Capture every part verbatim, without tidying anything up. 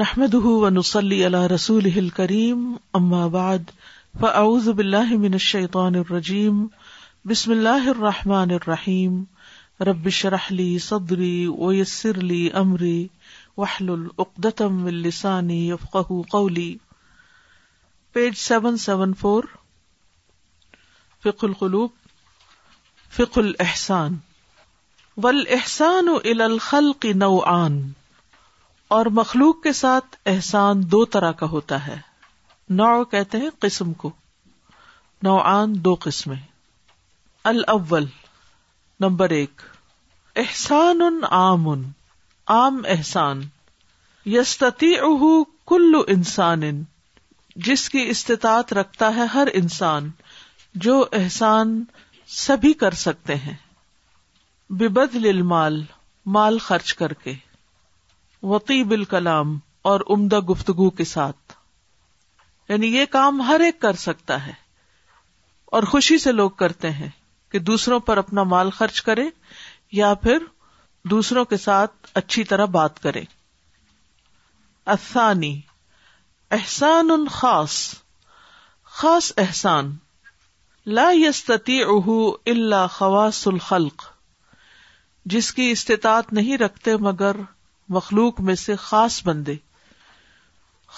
نحمده ونصلي على رسوله الكريم اما بعد فاعوذ بالله من الشيطان الرجيم بسم الله الرحمن الرحيم رب اشرح لي صدري ويسر لي امري واحلل عقدة من لساني يفقهوا قولي پیج سیون سیون فور فقه القلوب فقه الاحسان والاحسان الى الخلق نوعان. اور مخلوق کے ساتھ احسان دو طرح کا ہوتا ہے. نوع کہتے ہیں قسم کو. نوعان دو قسمیں. الاول نمبر ایک احسان عام، عام احسان یستطیعہ کل انسان، جس کی استطاعت رکھتا ہے ہر انسان، جو احسان سبھی کر سکتے ہیں ببدل المال، مال خرچ کر کے، وطیب الکلام، اور عمدہ گفتگو کے ساتھ. یعنی یہ کام ہر ایک کر سکتا ہے اور خوشی سے لوگ کرتے ہیں کہ دوسروں پر اپنا مال خرچ کرے یا پھر دوسروں کے ساتھ اچھی طرح بات کرے. الثانی احسان خاص، خاص احسان لا یستطیعہ الا خواص الخلق، جس کی استطاعت نہیں رکھتے مگر مخلوق میں سے خاص بندے.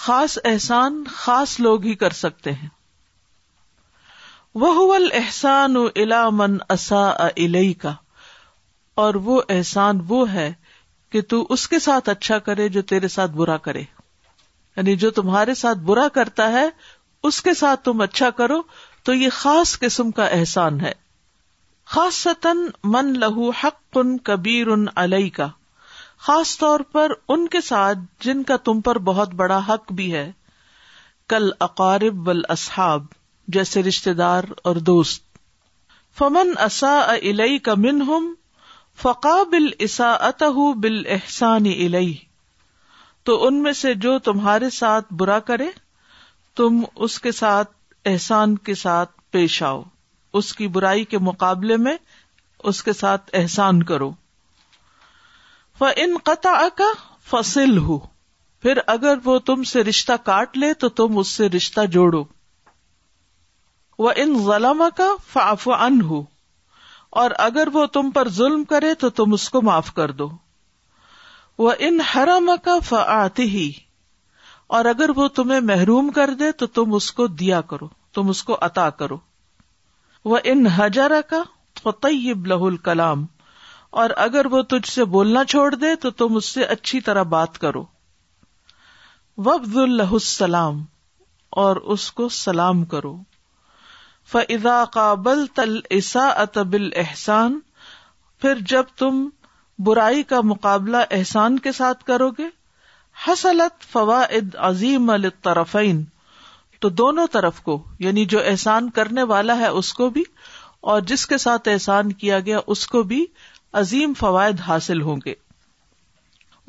خاص احسان خاص لوگ ہی کر سکتے ہیں. وَهُوَ الْإِحْسَانُ إِلَى مَنْ أَسَاءَ إِلَيْكَ، اور وہ احسان وہ ہے کہ تو اس کے ساتھ اچھا کرے جو تیرے ساتھ برا کرے. یعنی جو تمہارے ساتھ برا کرتا ہے اس کے ساتھ تم اچھا کرو، تو یہ خاص قسم کا احسان ہے. خاصتاً مَنْ لَهُ حَقٌّ كَبِيرٌ عَلَيْكَ، خاص طور پر ان کے ساتھ جن کا تم پر بہت بڑا حق بھی ہے. کل اقارب والاصحاب، جیسے رشتے دار اور دوست. فمن اساء الیک منہم فقابل اساءته بالاحسان الیہ، تو ان میں سے جو تمہارے ساتھ برا کرے تم اس کے ساتھ احسان کے ساتھ پیش آؤ، اس کی برائی کے مقابلے میں اس کے ساتھ احسان کرو. فَإِنْ قَطَعَكَ فَصِلْهُ، پھر اگر وہ تم سے رشتہ کاٹ لے تو تم اس سے رشتہ جوڑو. وَإِنْ ظَلَمَكَ فَعْفُ عَنْهُ، اور اگر وہ تم پر ظلم کرے تو تم اس کو معاف کر دو. وَإِنْ حَرَمَكَ فَآتِهِ، اور اگر وہ تمہیں محروم کر دے تو تم اس کو دیا کرو، تم اس کو عطا کرو. وَإِنْ هَجَرَكَ فَطَيِّبْ لَهُ الْكَلَامَ، اور اگر وہ تجھ سے بولنا چھوڑ دے تو تم اس سے اچھی طرح بات کرو. وَابْذُلْ لَهُ السَّلَامَ، اور اس کو سلام کرو. فَإِذَا قَابَلْتَ الْإِسَاءَةَ بِالْإِحْسَانِ، پھر جب تم برائی کا مقابلہ احسان کے ساتھ کرو گے، حصلت فوائد عظیمہ للطرفین، تو دونوں طرف کو، یعنی جو احسان کرنے والا ہے اس کو بھی اور جس کے ساتھ احسان کیا گیا اس کو بھی، عظیم فوائد حاصل ہوں گے.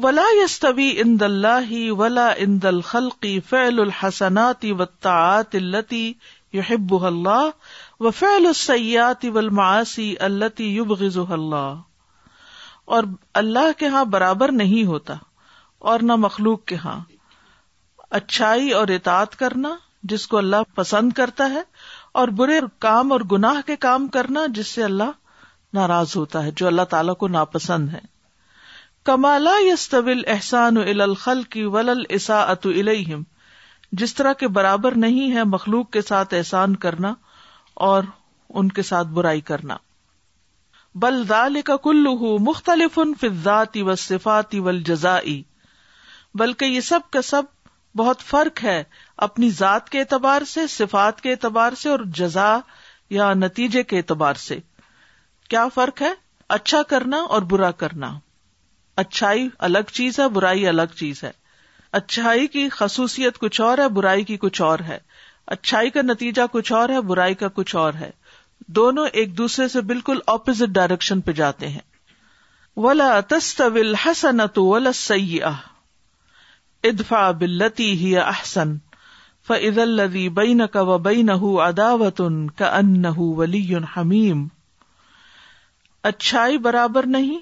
ولا يستوي عند الله ولا عند الخلق فعل الحسنات والطاعات التي يحبها الله وفعل السيئات والمعاصي التي يبغضها الله، اور اللہ کے ہاں برابر نہیں ہوتا اور نہ مخلوق کے ہاں اچھائی اور اطاعت کرنا جس کو اللہ پسند کرتا ہے، اور برے کام اور گناہ کے کام کرنا جس سے اللہ ناراض ہوتا ہے، جو اللہ تعالیٰ کو ناپسند ہے. كما لا يستوي الإحسان إلى الخلق ولا الإساءة إليهم، جس طرح کے برابر نہیں ہے مخلوق کے ساتھ احسان کرنا اور ان کے ساتھ برائی کرنا. بل ذلك كله مختلف في الذات والصفات والجزاء، بلکہ یہ سب کا سب بہت فرق ہے اپنی ذات کے اعتبار سے، صفات کے اعتبار سے، اور جزا یا نتیجے کے اعتبار سے. کیا فرق ہے؟ اچھا کرنا اور برا کرنا. اچھائی الگ چیز ہے، برائی الگ چیز ہے. اچھائی کی خصوصیت کچھ اور ہے، برائی کی کچھ اور ہے. اچھائی کا نتیجہ کچھ اور ہے، برائی کا کچھ اور ہے. دونوں ایک دوسرے سے بالکل اپوزٹ ڈائریکشن پہ جاتے ہیں. وَلَا تَسْتَوِي الْحَسَنَةُ وَلَا السَّيِّئَةُ اِدْفَعْ بِالَّتِي هِيَ أَحْسَنُ فَإِذَا الَّذِي بَيْنَكَ وَبَيْنَهُ عَدَاوَةٌ كَأَنَّهُ وَلِيٌّ حَمِيمٌ. اچھائی برابر نہیں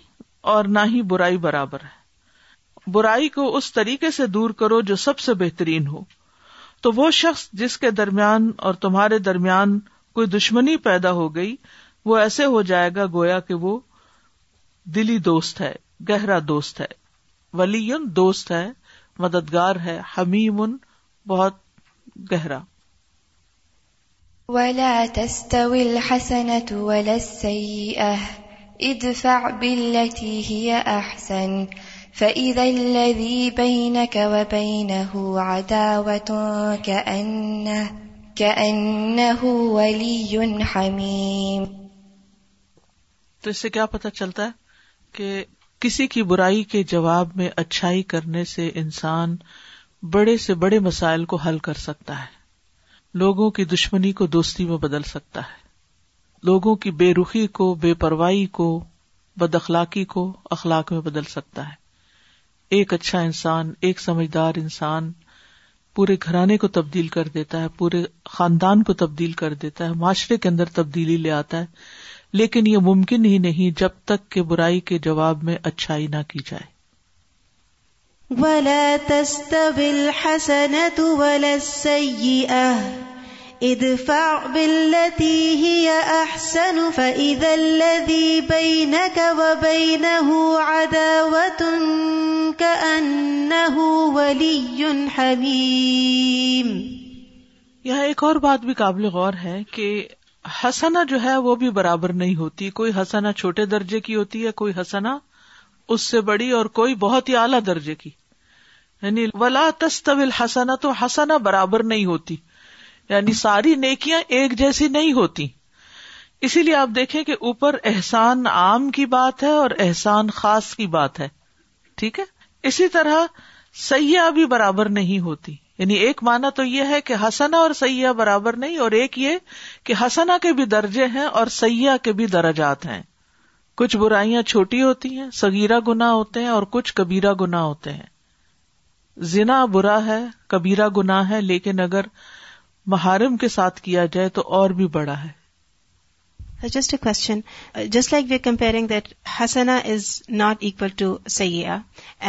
اور نہ ہی برائی برابر ہے، برائی کو اس طریقے سے دور کرو جو سب سے بہترین ہو، تو وہ شخص جس کے درمیان اور تمہارے درمیان کوئی دشمنی پیدا ہو گئی وہ ایسے ہو جائے گا گویا کہ وہ دلی دوست ہے، گہرا دوست ہے، ولی دوست ہے، مددگار ہے، حمیم بہت گہرا۔ وَلَا تَسْتَوِي الْحَسَنَةُ وَلَا السَّيِّئَةُ اِدْفَعْ بِالَّتِي هِيَ أَحْسَنُ فَإِذَا الَّذِي بَيْنَكَ وَبَيْنَهُ عَدَاوَةٌ كَأَنَّهُ كَأَنَّهُ وَلِيٌّ حَمِيمٌ۔ تو اس سے کیا پتہ چلتا ہے کہ کسی کی برائی کے جواب میں اچھائی کرنے سے انسان بڑے سے بڑے مسائل کو حل کر سکتا ہے، لوگوں کی دشمنی کو دوستی میں بدل سکتا ہے، لوگوں کی بے رخی کو، بے پرواہی کو، بد اخلاقی کو اخلاق میں بدل سکتا ہے۔ ایک اچھا انسان، ایک سمجھدار انسان پورے گھرانے کو تبدیل کر دیتا ہے، پورے خاندان کو تبدیل کر دیتا ہے، معاشرے کے اندر تبدیلی لے آتا ہے، لیکن یہ ممکن ہی نہیں جب تک کہ برائی کے جواب میں اچھائی نہ کی جائے۔ وَلَا تَسْتَوِي الْحَسَنَةُ وَلَا السَّيِّئَةُ اِدْفَعْ بِالَّتِي هِيَ أَحْسَنُ فَإِذَا الَّذِي بَيْنَكَ وَبَيْنَهُ عَدَاوَةٌ كَأَنَّهُ وَلِيٌّ حَمِيمٌ۔ یہاں ایک اور بات بھی قابل غور ہے کہ حسنہ جو ہے وہ بھی برابر نہیں ہوتی، کوئی حسنہ چھوٹے درجے کی ہوتی ہے، کوئی حسنہ اس سے بڑی، اور کوئی بہت ہی اعلیٰ درجے کی۔ یعنی ولا تستوی الحسنہ، تو حسنہ برابر نہیں ہوتی، یعنی ساری نیکیاں ایک جیسی نہیں ہوتی۔ اسی لیے آپ دیکھیں کہ اوپر احسان عام کی بات ہے اور احسان خاص کی بات ہے، ٹھیک ہے۔ اسی طرح سیئہ بھی برابر نہیں ہوتی، یعنی ایک معنی تو یہ ہے کہ حسنہ اور سیئہ برابر نہیں، اور ایک یہ کہ حسنہ کے بھی درجے ہیں اور سیئہ کے بھی درجات ہیں۔ کچھ برائیاں چھوٹی ہوتی ہیں، صغیرہ گناہ ہوتے ہیں، اور کچھ کبیرہ گناہ ہوتے ہیں۔ زنا برا ہے، کبیرہ گناہ ہے، لیکن اگر محارم کے ساتھ کیا جائے تو اور بھی بڑا ہے۔ Just a question. Just like we're comparing that hasana is not equal to sayyi'ah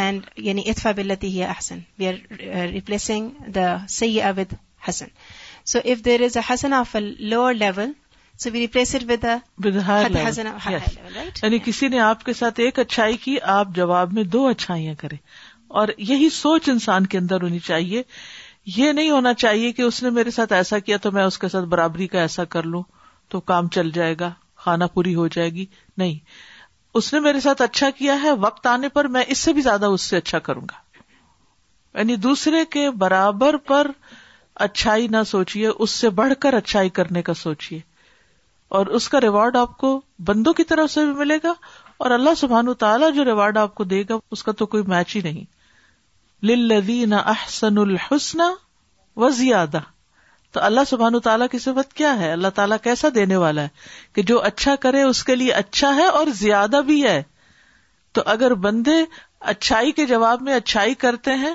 and yani idfa billati hiya ahsan. We are replacing the sayyi'ah with hasan. So if there is a hasana of a lower level, so we replace it with a higher level, right? یعنی کسی نے آپ کے ساتھ ایک اچھائی کی، آپ جواب میں دو اچھائیاں کریں، اور یہی سوچ انسان کے اندر ہونی چاہیے۔ یہ نہیں ہونا چاہیے کہ اس نے میرے ساتھ ایسا کیا تو میں اس کے ساتھ برابری کا ایسا کر لوں تو کام چل جائے گا، خانہ پوری ہو جائے گی۔ نہیں، اس نے میرے ساتھ اچھا کیا ہے، وقت آنے پر میں اس سے بھی زیادہ اس سے اچھا کروں گا۔ یعنی دوسرے کے برابر پر اچھائی نہ سوچیے، اس سے بڑھ کر اچھائی کرنے کا سوچیے، اور اس کا ریوارڈ آپ کو بندوں کی طرف سے بھی ملے گا، اور اللہ سبحانہ تعالیٰ جو ریوارڈ آپ کو دے گا اس کا تو کوئی میچ ہی نہیں۔ للذین احسنوا الحسنی وزیادہ، تو اللہ سبحانہ تعالیٰ کی صفت کیا ہے؟ اللہ تعالیٰ کیسا دینے والا ہے کہ جو اچھا کرے اس کے لیے اچھا ہے اور زیادہ بھی ہے۔ تو اگر بندے اچھائی کے جواب میں اچھائی کرتے ہیں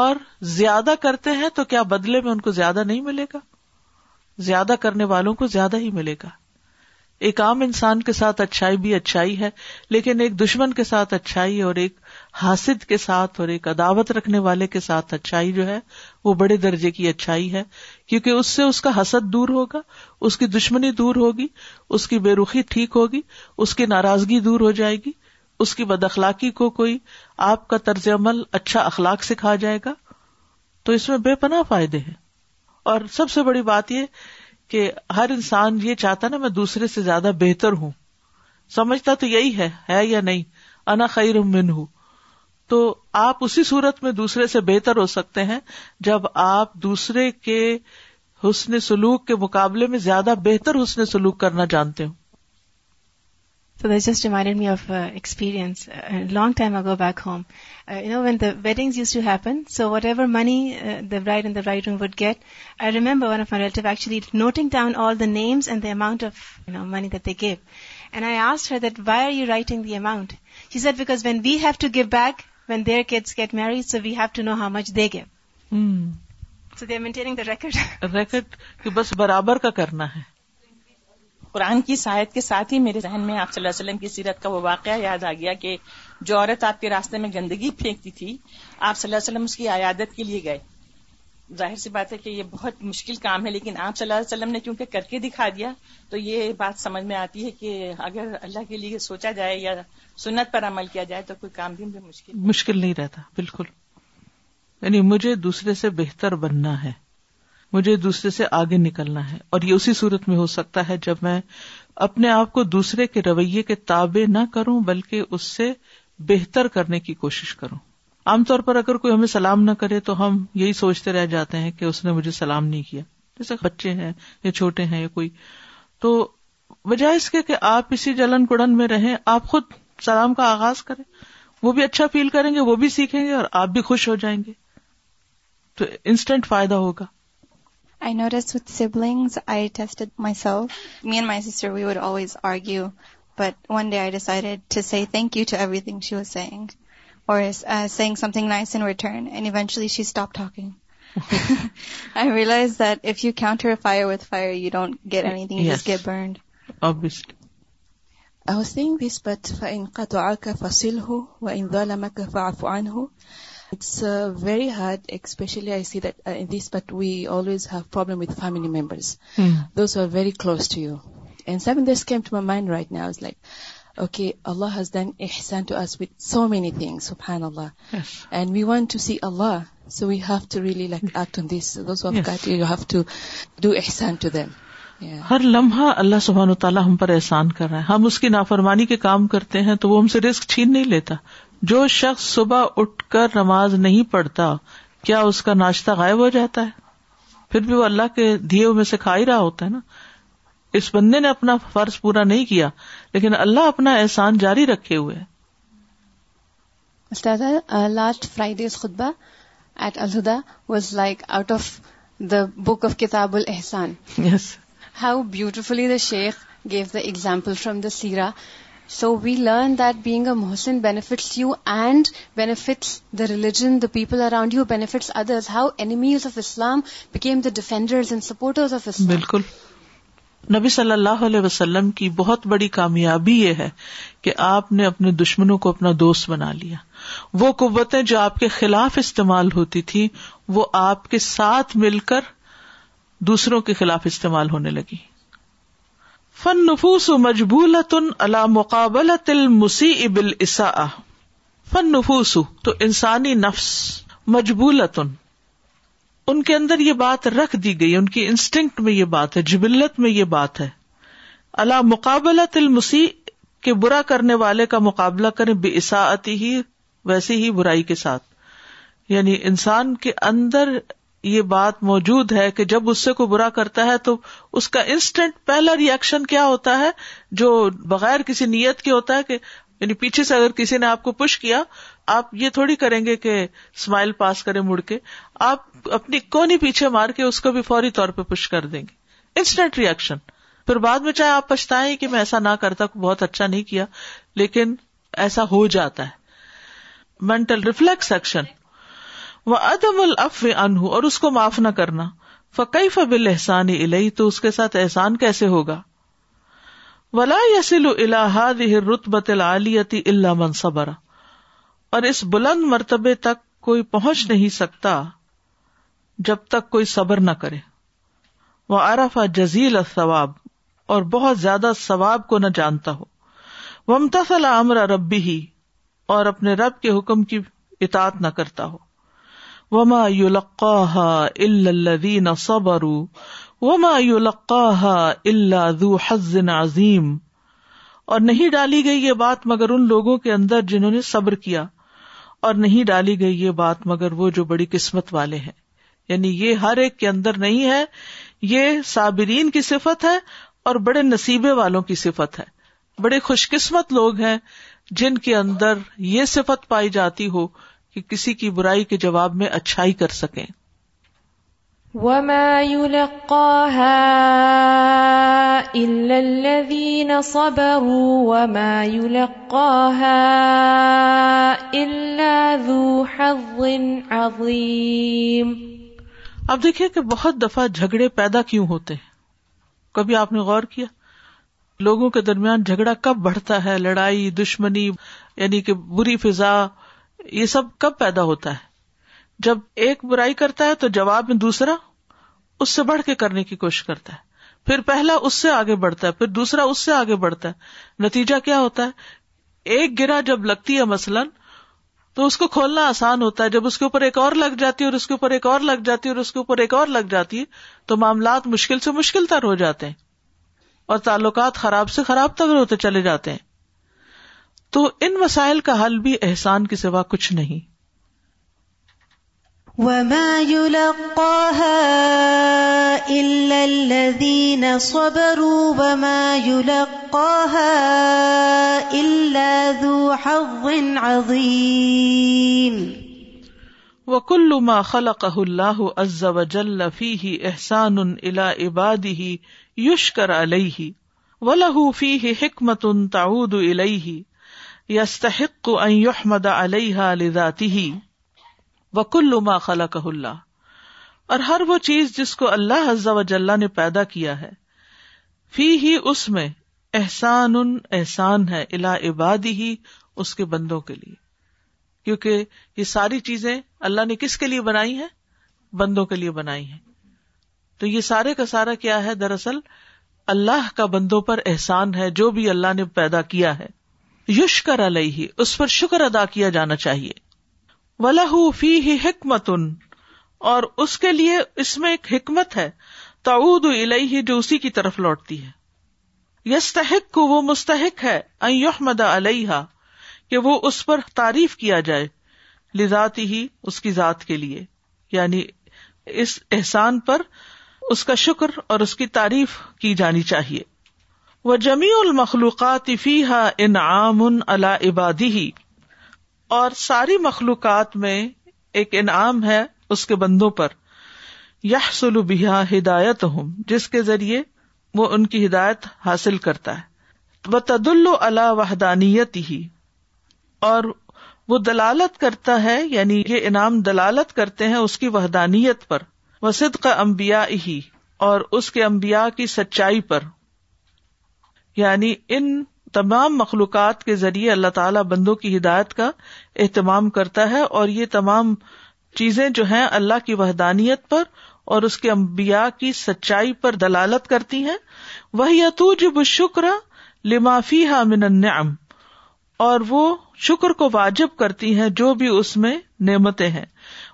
اور زیادہ کرتے ہیں تو کیا بدلے میں ان کو زیادہ نہیں ملے گا؟ زیادہ کرنے والوں کو زیادہ ہی ملے گا۔ ایک عام انسان کے ساتھ اچھائی بھی اچھائی ہے، لیکن ایک دشمن کے ساتھ اچھائی اور ایک حاسد کے ساتھ اور ایک عداوت رکھنے والے کے ساتھ اچھائی جو ہے وہ بڑے درجے کی اچھائی ہے، کیونکہ اس سے اس کا حسد دور ہوگا، اس کی دشمنی دور ہوگی، اس کی بے رخی ٹھیک ہوگی، اس کی ناراضگی دور ہو جائے گی، اس کی بد اخلاقی کو کوئی آپ کا طرز عمل اچھا اخلاق سکھا جائے گا۔ تو اس میں بے پناہ فائدے ہیں، اور سب سے بڑی بات یہ کہ ہر انسان یہ چاہتا نا میں دوسرے سے زیادہ بہتر ہوں، سمجھتا تو یہی ہے ہے یا نہیں، انا خیر منہ۔ تو آپ اسی صورت میں دوسرے سے بہتر ہو سکتے ہیں جب آپ دوسرے کے حسن سلوک کے مقابلے میں زیادہ بہتر حسن سلوک کرنا جانتے ہوں۔ So that just reminded me of uh, experience a long time ago back home. Uh, you know, when the weddings used to happen, so whatever money uh, the bride and the bridegroom would get, I remember one of my relatives actually noting down all the names and the amount of, you know, money that they gave. And I asked her that, why are you writing the amount? She said, because when we have to give back, when their kids get married, so we have to know how much they give. Hmm. So they are maintaining the record. Record ki bas barabar ka karna hai. قرآن کی side کے ساتھ ہی میرے ذہن میں آپ صلی اللہ علیہ وسلم کی سیرت کا وہ واقعہ یاد آ گیا کہ جو عورت آپ کے راستے میں گندگی پھینکتی تھی، آپ صلی اللہ علیہ وسلم اس کی عیادت کے لیے گئے. ظاہر سی بات ہے کہ یہ بہت مشکل کام ہے، لیکن آپ صلی اللہ علیہ وسلم نے کیونکہ کر کے دکھا دیا، تو یہ بات سمجھ میں آتی ہے کہ اگر اللہ کے لیے سوچا جائے یا سنت پر عمل کیا جائے تو کوئی کام بھی مشکل مشکل نہیں رہتا. بالکل، یعنی مجھے دوسرے سے بہتر بننا ہے، مجھے دوسرے سے آگے نکلنا ہے، اور یہ اسی صورت میں ہو سکتا ہے جب میں اپنے آپ کو دوسرے کے رویے کے تابع نہ کروں بلکہ اس سے بہتر کرنے کی کوشش کروں. عام طور پر اگر کوئی ہمیں سلام نہ کرے تو ہم یہی سوچتے رہ جاتے ہیں کہ اس نے مجھے سلام نہیں کیا، جیسے بچے ہیں یا چھوٹے ہیں یا کوئی. تو بجائے اس کے کہ آپ اسی جلن کڑن میں رہیں، آپ خود سلام کا آغاز کریں، وہ بھی اچھا فیل کریں گے، وہ بھی سیکھیں گے اور آپ بھی خوش ہو جائیں گے، تو انسٹنٹ فائدہ ہوگا. I noticed with siblings, I tested myself. Me and my sister, we would always argue. But one day I decided to say thank you to everything she was saying. Or uh, saying something nice in return. And eventually she stopped talking. I realized that if you counter a fire with fire, you don't get anything. You yes. just get burned. Obviously. I was saying this, but فَإِنْ قَطَعَكَ فَصِلْهُ وَإِنْ ظَلَمَكَ فَعْفُ عَنْهُ. It's uh, very hard, especially I see that uh, in this, but we always have problem with family members. Mm. Those who are very close to you. And something that came to my mind right now is like, okay, Allah has done ihsan to us with so many things, subhanallah. Yes. And we want to see Allah, so we have to really like act on this. Those who have yes. got you, you have to do ihsan to them. Yeah. ہر لمحہ اللہ سبحانہ وتعالی ہم پر احسان کر رہا ہے. ہم اس کی نافرمانی کے کام کرتے ہیں تو وہ ہم سے رزق چھین نہیں لیتا. جو شخص صبح اٹھ کر نماز نہیں پڑھتا، کیا اس کا ناشتہ غائب ہو جاتا ہے؟ پھر بھی وہ اللہ کے دیے ہوئے سے کھا ہی رہا ہوتا ہے نا. اس بندے نے اپنا فرض پورا نہیں کیا، لیکن اللہ اپنا احسان جاری رکھے ہوئے ہے. استاذہ، لاسٹ فرائیڈیز خطبہ at ul Huda was like out of the book of کتاب الاحسان. یس، ہاؤ بیوٹیفلی دا شیخ gave the example from the سیرہ. So we learn that being a Muhsin benefits you and benefits the religion, the people around you, benefits others. How enemies of Islam became the defenders and supporters of Islam. بالکل. نبی صلی اللہ علیہ وسلم کی بہت بڑی کامیابی یہ ہے کہ آپ نے اپنے دشمنوں کو اپنا دوست بنا لیا. وہ قوتیں جو آپ کے خلاف استعمال ہوتی تھیں، وہ آپ کے ساتھ مل کر دوسروں کے خلاف استعمال ہونے لگی. فَالنُّفُوسُ مَجْبُولَةٌ عَلَى مُقَابَلَةِ الْمُسِيءِ بِالْإِسَاءَةِ. فَالنُّفُوسُ، تو انسانی نفس، مجبولتن، ان کے اندر یہ بات رکھ دی گئی، ان کی انسٹنکٹ میں یہ بات ہے، جبلت میں یہ بات ہے، عَلَى مُقَابَلَةِ الْمُسِيءِ، کہ برا کرنے والے کا مقابلہ کریں، بِإِسَاءَتِهِ، ہی ویسے ہی برائی کے ساتھ. یعنی انسان کے اندر یہ بات موجود ہے کہ جب اس سے کوئی برا کرتا ہے تو اس کا انسٹنٹ پہلا ری ایکشن کیا ہوتا ہے، جو بغیر کسی نیت کے ہوتا ہے، کہ یعنی پیچھے سے اگر کسی نے آپ کو پش کیا، آپ یہ تھوڑی کریں گے کہ اسمائل پاس کریں مڑ کے، آپ اپنی کونی پیچھے مار کے اس کو بھی فوری طور پہ پش کر دیں گے، انسٹنٹ ری ایکشن. پھر بعد میں چاہے آپ پچھتائیں کہ میں ایسا نہ کرتا، بہت اچھا نہیں کیا، لیکن ایسا ہو جاتا ہے. مینٹل ریفلیکس ایکشن وَعَدَمُ الْعَفْوِ عَنْهُ، اور اس کو معاف نہ کرنا. فَكَيْفَ بِالْإِحْسَانِ إِلَيْهِ، تو اس کے ساتھ احسان کیسے ہوگا. وَلَا يَصِلُ إِلَى هَذِهِ الرُّتْبَةِ الْعَالِيَةِ إِلَّا مَنْ صَبَرَ، اور اس بلند مرتبے تک کوئی پہنچ نہیں سکتا جب تک کوئی صبر نہ کرے. وَعَرَفَ جَزِيلَ الثَّوَابِ، اور بہت زیادہ ثواب کو نہ جانتا ہو. وَامْتَثَلَ أَمْرَ رَبِّهِ، اور اپنے رب کے حکم کی اطاعت نہ کرتا ہو. وما يلقاها الا الذين صبروا وما يلقاها الا ذو حظ عظیم، اور نہیں ڈالی گئی یہ بات مگر ان لوگوں کے اندر جنہوں نے صبر کیا، اور نہیں ڈالی گئی یہ بات مگر وہ جو بڑی قسمت والے ہیں. یعنی یہ ہر ایک کے اندر نہیں ہے، یہ صابرین کی صفت ہے اور بڑے نصیبے والوں کی صفت ہے. بڑے خوش قسمت لوگ ہیں جن کے اندر یہ صفت پائی جاتی ہو کہ کسی کی برائی کے جواب میں اچھائی کر سکیں. وَمَا يُلَقَّاهَا إِلَّا الَّذِينَ صَبَرُوا وَمَا يُلَقَّاهَا إِلَّا ذُو حَظٍ عَظِيمٍ. اب دیکھیں کہ بہت دفعہ جھگڑے پیدا کیوں ہوتے ہیں. کبھی آپ نے غور کیا لوگوں کے درمیان جھگڑا کب بڑھتا ہے؟ لڑائی، دشمنی، یعنی کہ بری فضا، یہ سب کب پیدا ہوتا ہے؟ جب ایک برائی کرتا ہے تو جواب میں دوسرا اس سے بڑھ کے کرنے کی کوشش کرتا ہے، پھر پہلا اس سے آگے بڑھتا ہے، پھر دوسرا اس سے آگے بڑھتا ہے، نتیجہ کیا ہوتا ہے؟ ایک گرہ جب لگتی ہے مثلاً تو اس کو کھولنا آسان ہوتا ہے، جب اس کے اوپر ایک اور لگ جاتی ہے اور اس کے اوپر ایک اور لگ جاتی ہے اور اس کے اوپر ایک اور لگ جاتی ہے تو معاملات مشکل سے مشکل تر ہو جاتے ہیں اور تعلقات خراب سے خراب تر ہوتے چلے جاتے ہیں۔ تو ان مسائل کا حل بھی احسان کے سوا کچھ نہیں۔ وَمَا يُلَقَّاهَا إِلَّا الَّذِينَ صَبَرُوا وَمَا يُلَقَّاهَا إِلَّا ذُو حَظٍ عَظِيمٍ۔ وَكُلُّ مَا خَلَقَهُ اللَّهُ عَزَّ وَجَلَّ فِيهِ إِحْسَانٌ إِلَى عِبَادِهِ يُشْكَرَ عَلَيْهِ وَلَهُ فِيهِ حِكْمَةٌ تَعُودُ إِلَيْهِ يَسْتَحِقُّ أَنْ يُحْمَدَ عَلَيْهَا لِذَاتِهِ۔ وَكُلُّ مَا خَلَقَهُ اللَّهُ، اور ہر وہ چیز جس کو اللہ عز و جل نے پیدا کیا ہے، فیہ اس میں، احسان احسان ہے، الی عبادہ اس کے بندوں کے لیے، کیونکہ یہ ساری چیزیں اللہ نے کس کے لیے بنائی ہیں؟ بندوں کے لیے بنائی ہیں۔ تو یہ سارے کا سارا کیا ہے؟ دراصل اللہ کا بندوں پر احسان ہے جو بھی اللہ نے پیدا کیا ہے۔ یشکر علیہ، اس پر شکر ادا کیا جانا چاہیے۔ وَلَهُ فِيهِ حِكْمَةٌ، اور اس کے لیے اس میں ایک حکمت ہے، تَعُودُ إِلَيْهِ جو اسی کی طرف لوٹتی ہے۔ يَسْتَحِقُّ وہ مستحق ہے، أَن يُحْمَدَ عَلَيْهَا کہ وہ اس پر تعریف کیا جائے، لِذَاتِهِ اس کی ذات کے لیے، یعنی اس احسان پر اس کا شکر اور اس کی تعریف کی جانی چاہیے۔ وَجَمِيعُ الْمَخْلُوقَاتِ فِيهَا إِنْعَامٌ عَلَى عِبَادِهِ، اور ساری مخلوقات میں ایک انعام ہے اس کے بندوں پر، یحصل بہا ہدایتہم جس کے ذریعے وہ ان کی ہدایت حاصل کرتا ہے، وتدل علی وحدانیتہ اور وہ دلالت کرتا ہے، یعنی یہ انعام دلالت کرتے ہیں اس کی وحدانیت پر، وصدق انبیائہ اور اس کے انبیاء کی سچائی پر، یعنی ان تمام مخلوقات کے ذریعے اللہ تعالیٰ بندوں کی ہدایت کا اہتمام کرتا ہے، اور یہ تمام چیزیں جو ہیں اللہ کی وحدانیت پر اور اس کے انبیاء کی سچائی پر دلالت کرتی ہیں۔ وَهِيَ تُوجِبُ الشُّكْرَ لِمَا فِيهَا مِنَ النِّعَمْ، اور وہ شکر کو واجب کرتی ہیں جو بھی اس میں نعمتیں ہیں۔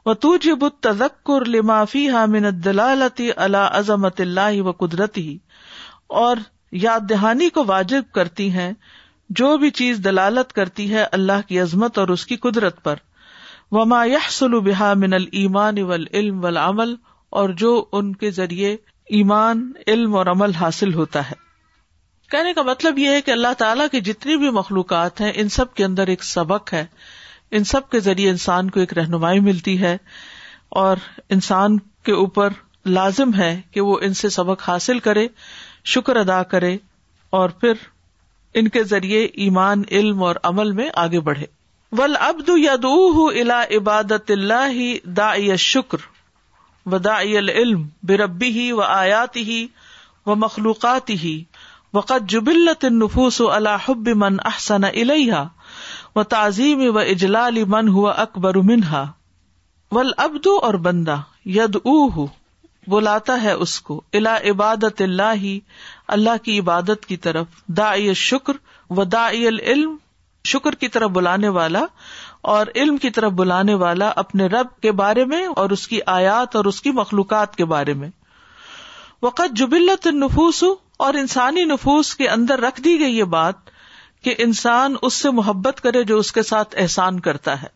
وَتُوجِبُ التَّذَكُّرَ لِمَا فِيهَا مِنَ الدَّلَالَةِ عَلَى عَظَمَةِ اللَّهِ وَقُدْرَتِهِ، اور یاد دہانی کو واجب کرتی ہیں جو بھی چیز دلالت کرتی ہے اللہ کی عظمت اور اس کی قدرت پر۔ وما يحصل بها من الایمان والعلم والعمل، اور جو ان کے ذریعے ایمان، علم اور عمل حاصل ہوتا ہے۔ کہنے کا مطلب یہ ہے کہ اللہ تعالیٰ کی جتنی بھی مخلوقات ہیں ان سب کے اندر ایک سبق ہے، ان سب کے ذریعے انسان کو ایک رہنمائی ملتی ہے اور انسان کے اوپر لازم ہے کہ وہ ان سے سبق حاصل کرے، شکر ادا کرے اور پھر ان کے ذریعے ایمان، علم اور عمل میں آگے بڑھے۔ والعبد یدعوہ الی عبادت اللہ داعی الشکر وداعی العلم بربہ وآیاتہ ومخلوقاتہ، وقد جبلت النفوس علی حب من احسن الیہا وتعظیم واجلال من ہو اکبر منہا۔ والعبد اور بندہ، یدعوہ بلاتا ہے اس کو، الی عبادت اللہ اللہ کی عبادت کی طرف، داعی الشکر و داعی العلم شکر کی طرف بلانے والا اور علم کی طرف بلانے والا، اپنے رب کے بارے میں اور اس کی آیات اور اس کی مخلوقات کے بارے میں۔ وقد جبلت النفوس، اور انسانی نفوس کے اندر رکھ دی گئی یہ بات کہ انسان اس سے محبت کرے جو اس کے ساتھ احسان کرتا ہے،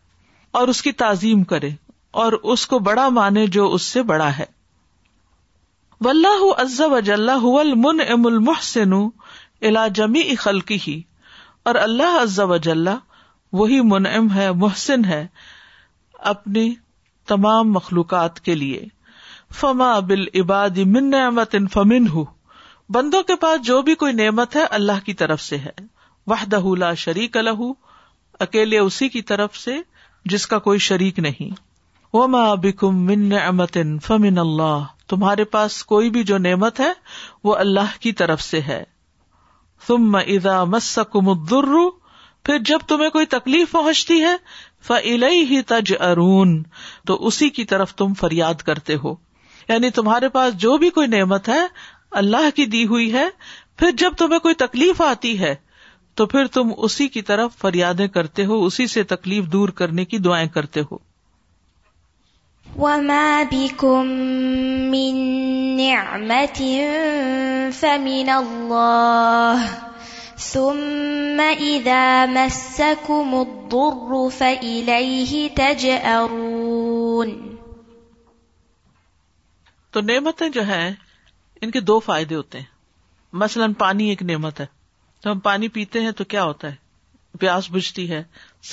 اور اس کی تعظیم کرے اور اس کو بڑا مانے جو اس سے بڑا ہے۔ واللہ عز وجل هو المنعم المحسن الی جمیع خلقہ، اور اللہ عز وجل وہی منعم ہے، محسن ہے اپنے تمام مخلوقات کے لیے۔ فما بالعباد من نعمت فمنہ، بندوں کے پاس جو بھی کوئی نعمت ہے اللہ کی طرف سے ہے، وحدہ لا شریک لہ اکیلے اسی کی طرف سے جس کا کوئی شریک نہیں۔ وما بکم من نعمت فمن اللہ، تمہارے پاس کوئی بھی جو نعمت ہے وہ اللہ کی طرف سے ہے۔ ثم اذا مسکم الضر پھر جب تمہیں کوئی تکلیف پہنچتی ہے فَإِلَيْهِ تَجْأَرُونَ تو اسی کی طرف تم فریاد کرتے ہو. یعنی تمہارے پاس جو بھی کوئی نعمت ہے اللہ کی دی ہوئی ہے، پھر جب تمہیں کوئی تکلیف آتی ہے تو پھر تم اسی کی طرف فریادیں کرتے ہو، اسی سے تکلیف دور کرنے کی دعائیں کرتے ہو. وَمَا بِكُم مِّن نِعْمَةٍ فَمِنَ اللَّهِ ثُمَّ إِذَا مَسَّكُمُ الضُّرُّ فَإِلَيْهِ تَجْأَرُونَ. تو نعمتیں جو ہیں ان کے دو فائدے ہوتے ہیں. مثلاً پانی ایک نعمت ہے، تو ہم پانی پیتے ہیں تو کیا ہوتا ہے، پیاس بجھتی ہے،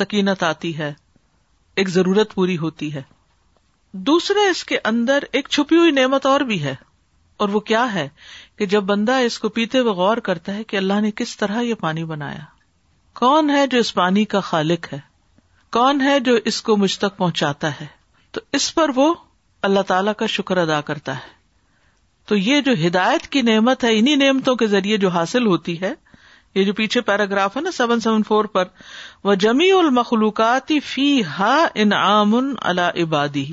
سکینت آتی ہے، ایک ضرورت پوری ہوتی ہے. دوسرے اس کے اندر ایک چھپی ہوئی نعمت اور بھی ہے، اور وہ کیا ہے کہ جب بندہ اس کو پیتے ہوئے غور کرتا ہے کہ اللہ نے کس طرح یہ پانی بنایا، کون ہے جو اس پانی کا خالق ہے، کون ہے جو اس کو مجھ تک پہنچاتا ہے، تو اس پر وہ اللہ تعالیٰ کا شکر ادا کرتا ہے. تو یہ جو ہدایت کی نعمت ہے انہی نعمتوں کے ذریعے جو حاصل ہوتی ہے، یہ جو پیچھے پیراگراف ہے نا سیون سیون فور پر، وَجَمِيعُ الْمَخْلُوقَاتِ فِيهَا إِنْعَامٌ عَلَىٰ عِبَادِهِ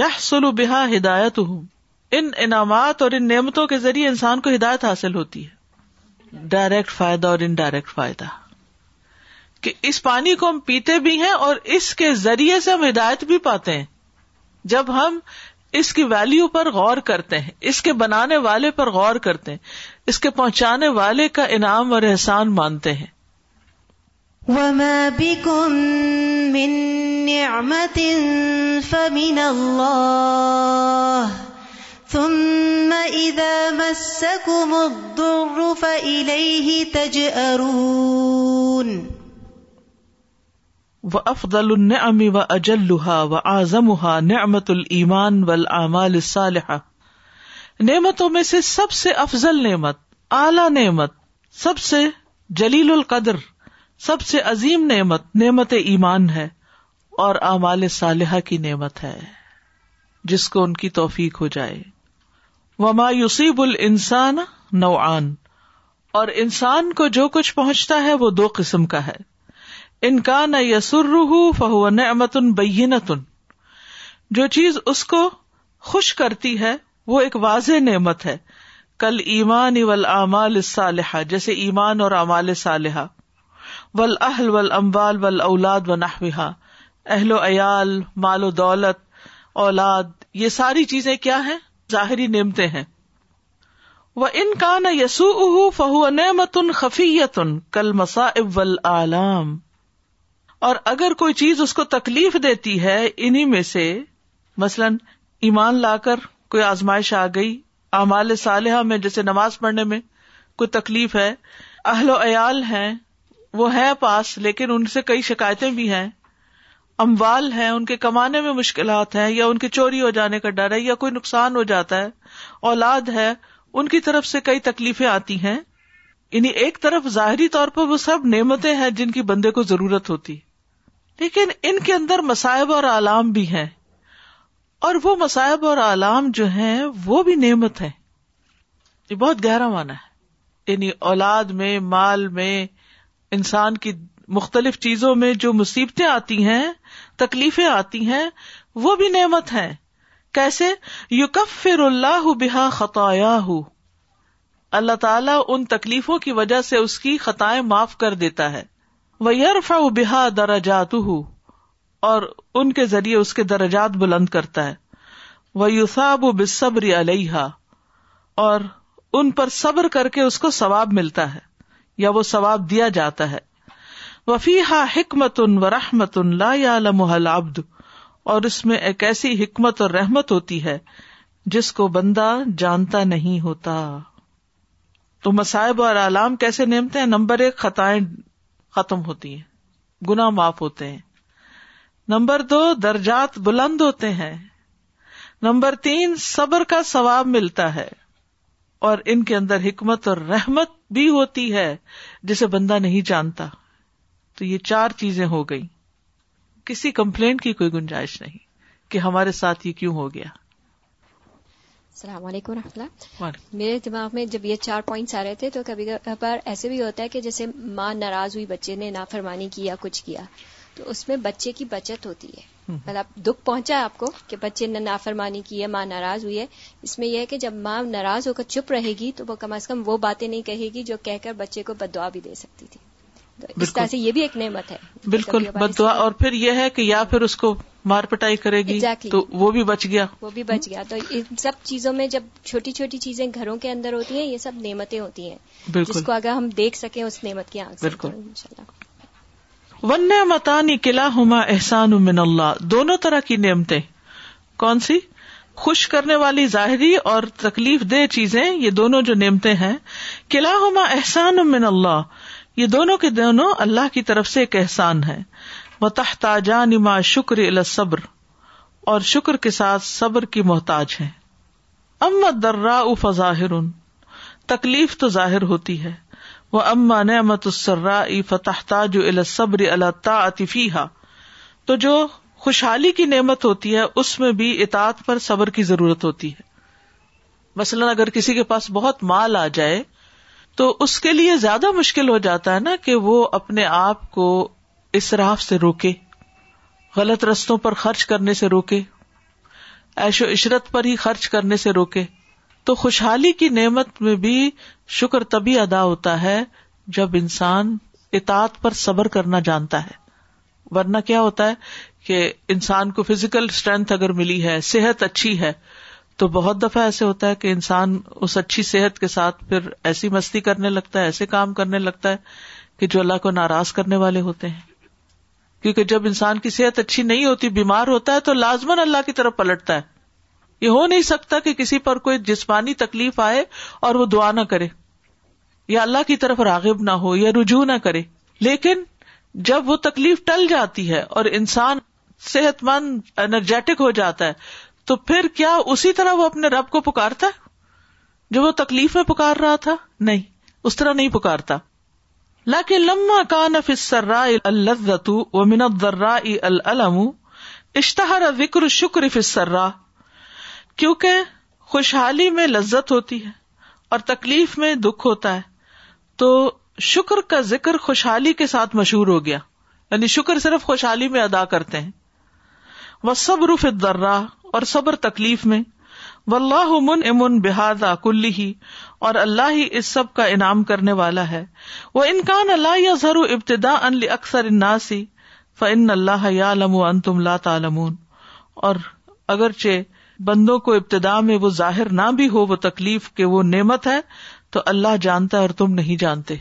يَحْصُلُ بِهَا ہدایتُهُمْ. ان انعامات اور ان نعمتوں کے ذریعے انسان کو ہدایت حاصل ہوتی ہے، ڈائریکٹ فائدہ اور انڈائریکٹ فائدہ، کہ اس پانی کو ہم پیتے بھی ہیں اور اس کے ذریعے سے ہم ہدایت بھی پاتے ہیں. جب ہم اس کی ویلیو پر غور کرتے ہیں، اس کے بنانے والے پر غور کرتے ہیں، اس کے پہنچانے والے کا انعام اور احسان مانتے ہیں. وَمَا بِكُم مِّن نِعْمَةٍ فَمِنَ اللَّهِ ثُمَّ إِذَا مَسَّكُمُ الضُّرُّ فَإِلَيْهِ تَجْأَرُونَ. وَأَفْضَلُ النِّعَمِ وَأَجَلُّهَا وَأَعْظَمُهَا نِعْمَةُ الْإِيمَانِ وَالْأَعْمَالِ الصَّالِحَةِ. نعمتوں میں سے سب سے افضل نعمت، اعلیٰ نعمت، سب سے جلیل القدر، سب سے عظیم نعمت نعمت ایمان ہے، اور اعمال صالحہ کی نعمت ہے جس کو ان کی توفیق ہو جائے. وَمَا يُصِيبُ الْإِنسَانَ نَوْعَانِ. اور انسان کو جو کچھ پہنچتا ہے وہ دو قسم کا ہے. ان کا نہ یسرہ فہو نعمت بینۃ، جو چیز اس کو خوش کرتی ہے وہ ایک واضح نعمت ہے. کل ایمان والاعمال الصالحہ، جیسے ایمان اور اعمال صالحہ. والاہل والاموال والاولاد ونحوہا، اہل و عیال، مال و دولت، اولاد، یہ ساری چیزیں کیا ہیں، ظاہری نعمتیں ہیں. وَإِنْ كَانَ يَسُوءُهُ فَهُوَ نِعْمَةٌ خَفِيَّةٌ كَالْمَصَائِبِ وَالْآلَامِ. اور اگر کوئی چیز اس کو تکلیف دیتی ہے انہی میں سے، مثلاً ایمان لا کر کوئی آزمائش آ گئی، اعمال صالحہ میں جیسے نماز پڑھنے میں کوئی تکلیف ہے، اہل و عیال ہیں وہ ہیں پاس لیکن ان سے کئی شکایتیں بھی ہیں، اموال ہیں ان کے کمانے میں مشکلات ہیں یا ان کے چوری ہو جانے کا ڈر ہے یا کوئی نقصان ہو جاتا ہے، اولاد ہے ان کی طرف سے کئی تکلیفیں آتی ہیں. یعنی ایک طرف ظاہری طور پر وہ سب نعمتیں ہیں جن کی بندے کو ضرورت ہوتی، لیکن ان کے اندر مصائب اور آلام بھی ہیں، اور وہ مصائب اور آلام جو ہیں وہ بھی نعمت ہیں. یہ بہت گہرا معنی ہے. یعنی اولاد میں، مال میں، انسان کی مختلف چیزوں میں جو مصیبتیں آتی ہیں، تکلیفیں آتی ہیں، وہ بھی نعمت ہیں. کیسے؟ یکفر اللہ بہا خطایاہ، اللہ تعالیٰ ان تکلیفوں کی وجہ سے اس کی خطائیں معاف کر دیتا ہے. وَيَرْفَعُ بِهَا دَرَجَاتُهُ، اور ان کے ذریعے اس کے درجات بلند کرتا ہے. وَيُثَابُ بِالصَّبْرِ عَلَيْهَا، اور ان پر صبر کر کے اس کو ثواب ملتا ہے یا وہ ثواب دیا جاتا ہے. وَفِيهَا حِکْمَةٌ وَرَحْمَةٌ لَا يَعْلَمُهَا الْعَبْدُ، اور اس میں ایک ایسی حکمت اور رحمت ہوتی ہے جس کو بندہ جانتا نہیں ہوتا. تو مصائب اور آلام کیسے نعمتیں ہیں؟ نمبر ایک، خطائیں ختم ہوتی ہیں، گناہ معاف ہوتے ہیں. نمبر دو، درجات بلند ہوتے ہیں. نمبر تین، صبر کا ثواب ملتا ہے. اور ان کے اندر حکمت اور رحمت بھی ہوتی ہے جسے بندہ نہیں جانتا. تو یہ چار چیزیں ہو گئی. کسی کمپلینٹ کی کوئی گنجائش نہیں کہ ہمارے ساتھ یہ کیوں ہو گیا. السلام علیکم ورحمۃ اللہ. میرے دماغ میں جب یہ چار پوائنٹس آ رہے تھے تو کبھی کبھار ایسے بھی ہوتا ہے کہ جیسے ماں ناراض ہوئی بچے نے نافرمانی کی یا کچھ کیا تو اس میں بچے کی بچت ہوتی ہے. مطلب دکھ پہنچا آپ کو کہ بچے نے نافرمانی کی ہے, ماں ناراض ہوئی ہے, اس میں یہ ہے کہ جب ماں ناراض ہو کر چپ رہے گی تو وہ کم از کم وہ باتیں نہیں کہے گی جو کہہ کر بچے کو بد دعا بھی دے سکتی تھی. تو اس طرح سے یہ بھی ایک نعمت ہے. بالکل بد دعا. اور پھر یہ ہے کہ یا پھر اس کو مار پٹائی کرے گی تو وہ بھی بچ گیا وہ بھی بچ گیا. تو ان سب چیزوں میں جب چھوٹی چھوٹی چیزیں گھروں کے اندر ہوتی ہیں یہ سب نعمتیں ہوتی ہیں جس کو اگر ہم دیکھ سکیں اس نعمت کی آنکھ. بالکل. وَالنِّعْمَتَانِ كِلَاهُمَا احسان من اللہ. دونوں طرح کی نعمتیں کون سی؟ خوش کرنے والی ظاہری اور تکلیف دہ چیزیں, یہ دونوں جو نعمتیں ہیں, كِلَاهُمَا احسان من اللہ, یہ دونوں کے دونوں اللہ کی طرف سے ایک احسان ہے. وَتَحْتَاجَانِ مَا شُكْرِ إِلَى الصَّبْرِ, اور شکر کے ساتھ صبر کی محتاج ہیں. اَمَّا الدَّرَّاءُ فَظَاهِرٌ, تکلیف تو ظاہر ہوتی ہے. وَأَمَّا نِعْمَةُ السَّرَّاءِ فَتَحْتَاجُ إِلَى الصَّبْرِ عَلَى الطَّاعَةِ فِيهَا, تو جو خوشحالی کی نعمت ہوتی ہے اس میں بھی اطاعت پر صبر کی ضرورت ہوتی ہے. مثلاً اگر کسی کے پاس بہت مال آ جائے تو اس کے لیے زیادہ مشکل ہو جاتا ہے نا کہ وہ اپنے آپ کو اسراف سے روکے, غلط رستوں پر خرچ کرنے سے روکے, عیش و عشرت پر ہی خرچ کرنے سے روکے. تو خوشحالی کی نعمت میں بھی شکر تبھی ادا ہوتا ہے جب انسان اطاعت پر صبر کرنا جانتا ہے. ورنہ کیا ہوتا ہے کہ انسان کو فزیکل اسٹرینتھ اگر ملی ہے, صحت اچھی ہے, تو بہت دفعہ ایسے ہوتا ہے کہ انسان اس اچھی صحت کے ساتھ پھر ایسی مستی کرنے لگتا ہے, ایسے کام کرنے لگتا ہے کہ جو اللہ کو ناراض کرنے والے ہوتے ہیں. کیونکہ جب انسان کی صحت اچھی نہیں ہوتی, بیمار ہوتا ہے, تو لازماً اللہ کی طرف پلٹتا ہے. یہ ہو نہیں سکتا کہ کسی پر کوئی جسمانی تکلیف آئے اور وہ دعا نہ کرے یا اللہ کی طرف راغب نہ ہو یا رجوع نہ کرے. لیکن جب وہ تکلیف ٹل جاتی ہے اور انسان صحت مند انرجیٹک ہو جاتا ہے تو پھر کیا اسی طرح وہ اپنے رب کو پکارتا ہے جو وہ تکلیف میں پکار رہا تھا؟ نہیں, اس طرح نہیں پکارتا. لَكِن لَمَّا كَانَ فِي السَّرَّاءِ اللَّذَّةُ وَمِنَ الضَّرَّاءِ الْأَلَمُ اشْتَهَرَ ذِكْرُ الشُّكْرِ فِي السَّرَّاءِ, کیونکہ خوشحالی میں لذت ہوتی ہے اور تکلیف میں دکھ ہوتا ہے, تو شکر کا ذکر خوشحالی کے ساتھ مشہور ہو گیا. یعنی شکر صرف خوشحالی میں ادا کرتے ہیں. وَالصَّبْرُ فِي الضَّرَّاءِ, اور صبر تکلیف میں. واللہ منعم بہذا کلہ, اور اللہ ہی اس سب کا انعام کرنے والا ہے. وان کان لا یظہر ابتداء لاکثر الناس فان اللہ یعلم وانتم لا تعلمون, اور اگرچہ بندوں کو ابتدا میں وہ ظاہر نہ بھی ہو وہ تکلیف کہ وہ نعمت ہے, تو اللہ جانتا ہے اور تم نہیں جانتے.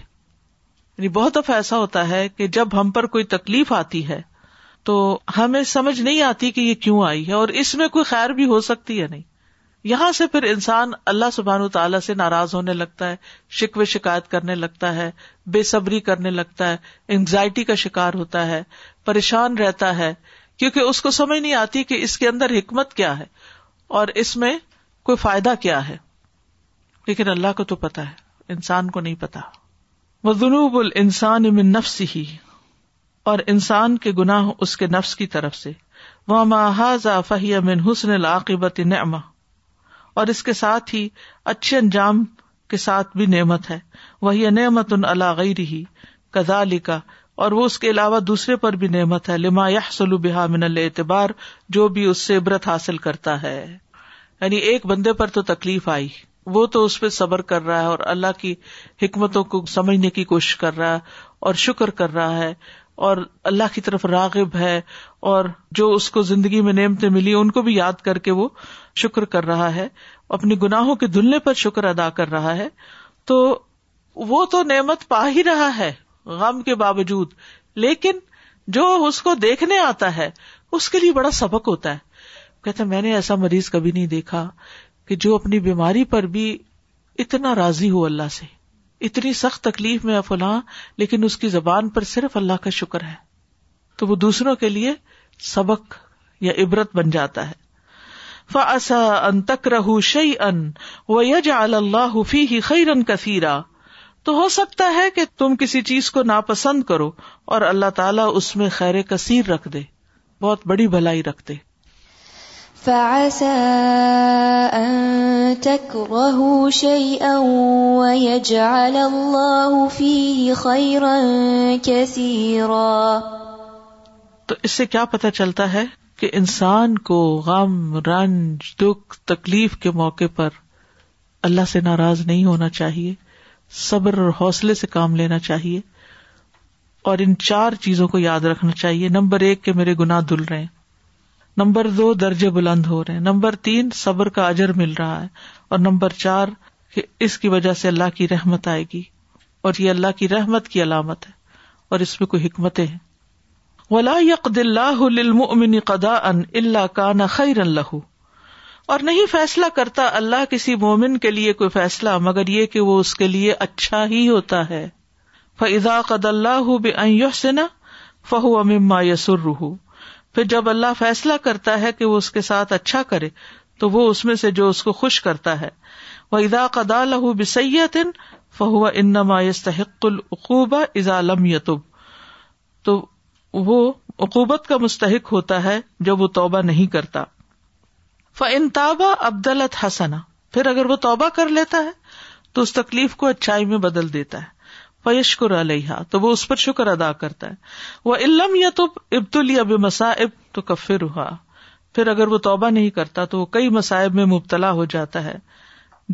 یعنی بہت دفعہ ایسا ہوتا ہے کہ جب ہم پر کوئی تکلیف آتی ہے تو ہمیں سمجھ نہیں آتی کہ یہ کیوں آئی ہے اور اس میں کوئی خیر بھی ہو سکتی ہے نہیں. یہاں سے پھر انسان اللہ سبحانہ و تعالیٰ سے ناراض ہونے لگتا ہے, شکوے شکایت کرنے لگتا ہے, بے صبری کرنے لگتا ہے, انگزائٹی کا شکار ہوتا ہے, پریشان رہتا ہے, کیونکہ اس کو سمجھ نہیں آتی کہ اس کے اندر حکمت کیا ہے اور اس میں کوئی فائدہ کیا ہے. لیکن اللہ کو تو پتا ہے, انسان کو نہیں پتا. وَذُنُوبُ الْإِنسَانِ مِن نَفْسِهِ, اور انسان کے گناہ اس کے نفس کی طرف سے. وَمَا هَذَا فَهِيَ مِنْ حُسْنِ الْعَاقِبَةِ نِعْمَةٌ, اور اس کے ساتھ ہی اچھے انجام کے ساتھ بھی نعمت ہے. وَهِيَ نِعْمَةٌ عَلَى غَيْرِهِ كَذَلِكَ, اور وہ اس کے علاوہ دوسرے پر بھی نعمت ہے. لِمَا يَحْصُلُ بِهَا مِنَ الْاعْتِبَارِ, جو بھی اس سے عبرت حاصل کرتا ہے. یعنی ایک بندے پر تو تکلیف آئی, وہ تو اس پہ صبر کر رہا ہے اور اللہ کی حکمتوں کو سمجھنے کی کوشش کر رہا ہے اور شکر کر رہا ہے اور اللہ کی طرف راغب ہے, اور جو اس کو زندگی میں نعمتیں ملی ان کو بھی یاد کر کے وہ شکر کر رہا ہے, اپنے گناہوں کے دھلنے پر شکر ادا کر رہا ہے. تو وہ تو نعمت پا ہی رہا ہے غم کے باوجود, لیکن جو اس کو دیکھنے آتا ہے اس کے لیے بڑا سبق ہوتا ہے. کہتا ہے میں نے ایسا مریض کبھی نہیں دیکھا کہ جو اپنی بیماری پر بھی اتنا راضی ہو اللہ سے. اتنی سخت تکلیف میں فلاں, لیکن اس کی زبان پر صرف اللہ کا شکر ہے. تو وہ دوسروں کے لیے سبق یا عبرت بن جاتا ہے. فَعَسَىٰ أَن تَكْرَهُ شَيْئًا وَيَجْعَلَ اللَّهُ فِيهِ خَيْرًا كَثِيرًا, تو ہو سکتا ہے کہ تم کسی چیز کو ناپسند کرو اور اللہ تعالیٰ اس میں خیر کثیر رکھ دے, بہت بڑی بھلائی رکھ دے. فَعَسَىٰ أَن تكرهوا شيئا ويجعل الله فيه خيرا كثيرا۔ تو اس سے کیا پتہ چلتا ہے کہ انسان کو غم، رنج، دکھ، تکلیف کے موقع پر اللہ سے ناراض نہیں ہونا چاہیے، صبر اور حوصلے سے کام لینا چاہیے، اور ان چار چیزوں کو یاد رکھنا چاہیے۔ نمبر ایک کہ میرے گناہ دھل رہے ہیں، نمبر دو درجے بلند ہو رہے ہیں، نمبر تین صبر کا اجر مل رہا ہے، اور نمبر چار کہ اس کی وجہ سے اللہ کی رحمت آئے گی، اور یہ اللہ کی رحمت کی علامت ہے اور اس میں کوئی حکمتیں ہیں۔ وَلَا يَقْضِ اللَّهُ لِلْمُؤْمِنِ قَضَاءً إِلَّا كَانَ خَيْرًا لَهُ، اور نہیں فیصلہ کرتا اللہ کسی مومن کے لیے کوئی فیصلہ مگر یہ کہ وہ اس کے لیے اچھا ہی ہوتا ہے۔ فَإِذَا قَضَى اللَّهُ بِأَنْ يُحْسِنَ فَهُوَ مِمَّا يَسُرُّهُ، پھر جب اللہ فیصلہ کرتا ہے کہ وہ اس کے ساتھ اچھا کرے تو وہ اس میں سے جو اس کو خوش کرتا ہے۔ وَإِذَا قَضَى لَهُ بِسَيِّئَةٍ فَهُوَ إِنَّمَا يَسْتَحِقُّ الْعُقُوبَةَ إِذَا لَمْ يَتُبْ، تو وہ عقوبت کا مستحق ہوتا ہے جب وہ توبہ نہیں کرتا۔ فَإِن تَابَ أَبْدَلَتْ حَسَنَةً، پھر اگر وہ توبہ کر لیتا ہے تو اس تکلیف کو اچھائی میں بدل دیتا ہے۔ فَيَشْكُرُ عَلَيْهَا، تو وہ اس پر شکر ادا کرتا ہے۔ وَإِن لَمْ يَتُبْ ابْتُلِيَ بِمَصَائِبٍ تُكَفِّرُهَا، پھر اگر وہ توبہ نہیں کرتا تو وہ کئی مصائب میں مبتلا ہو جاتا ہے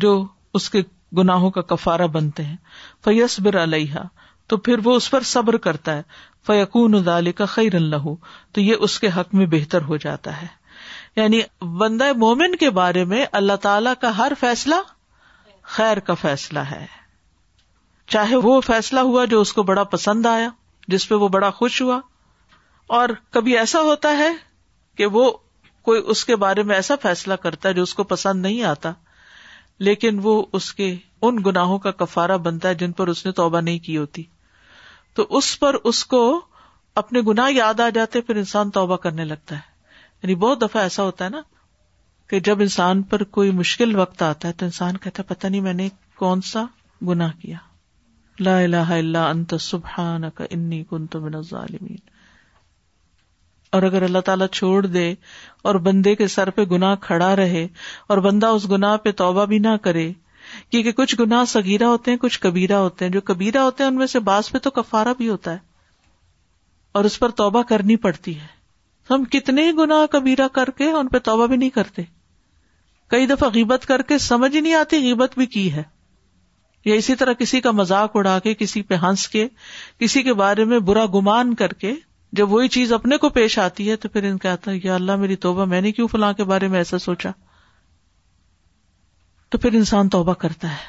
جو اس کے گناہوں کا کفارہ بنتے ہیں۔ فَيَصْبِرُ عَلَيْهَا، تو پھر وہ اس پر صبر کرتا ہے۔ فَيَكُونُ ذَلِكَ خَيْرًا لَهُ، تو یہ اس کے حق میں بہتر ہو جاتا ہے۔ یعنی بندہ مومن کے بارے میں اللہ تعالیٰ کا ہر فیصلہ خیر کا فیصلہ ہے، چاہے وہ فیصلہ ہوا جو اس کو بڑا پسند آیا، جس پہ وہ بڑا خوش ہوا، اور کبھی ایسا ہوتا ہے کہ وہ کوئی اس کے بارے میں ایسا فیصلہ کرتا ہے جو اس کو پسند نہیں آتا، لیکن وہ اس کے ان گناہوں کا کفارہ بنتا ہے جن پر اس نے توبہ نہیں کی ہوتی، تو اس پر اس کو اپنے گناہ یاد آ جاتے، پھر انسان توبہ کرنے لگتا ہے۔ یعنی بہت دفعہ ایسا ہوتا ہے نا کہ جب انسان پر کوئی مشکل وقت آتا ہے تو انسان کہتا ہے پتہ نہیں میں نے کون سا گناہ کیا، لا الہ الا انت سبحانک انی کنت من الظالمین۔ اور اگر اللہ تعالیٰ چھوڑ دے اور بندے کے سر پہ گناہ کھڑا رہے اور بندہ اس گناہ پہ توبہ بھی نہ کرے، کیونکہ کچھ گناہ صغیرہ ہوتے ہیں، کچھ کبیرہ ہوتے ہیں، جو کبیرہ ہوتے ہیں ان میں سے بعض پہ تو کفارہ بھی ہوتا ہے اور اس پر توبہ کرنی پڑتی ہے، تو ہم کتنے گناہ کبیرہ کر کے ان پہ توبہ بھی نہیں کرتے۔ کئی دفعہ غیبت کر کے سمجھ ہی نہیں آتی غیبت بھی کی ہے، یا اسی طرح کسی کا مذاق اڑا کے، کسی پہ ہنس کے، کسی کے بارے میں برا گمان کر کے، جب وہی چیز اپنے کو پیش آتی ہے تو پھر ان کہتا ہے یا اللہ میری توبہ، میں نے کیوں فلاں کے بارے میں ایسا سوچا، تو پھر انسان توبہ کرتا ہے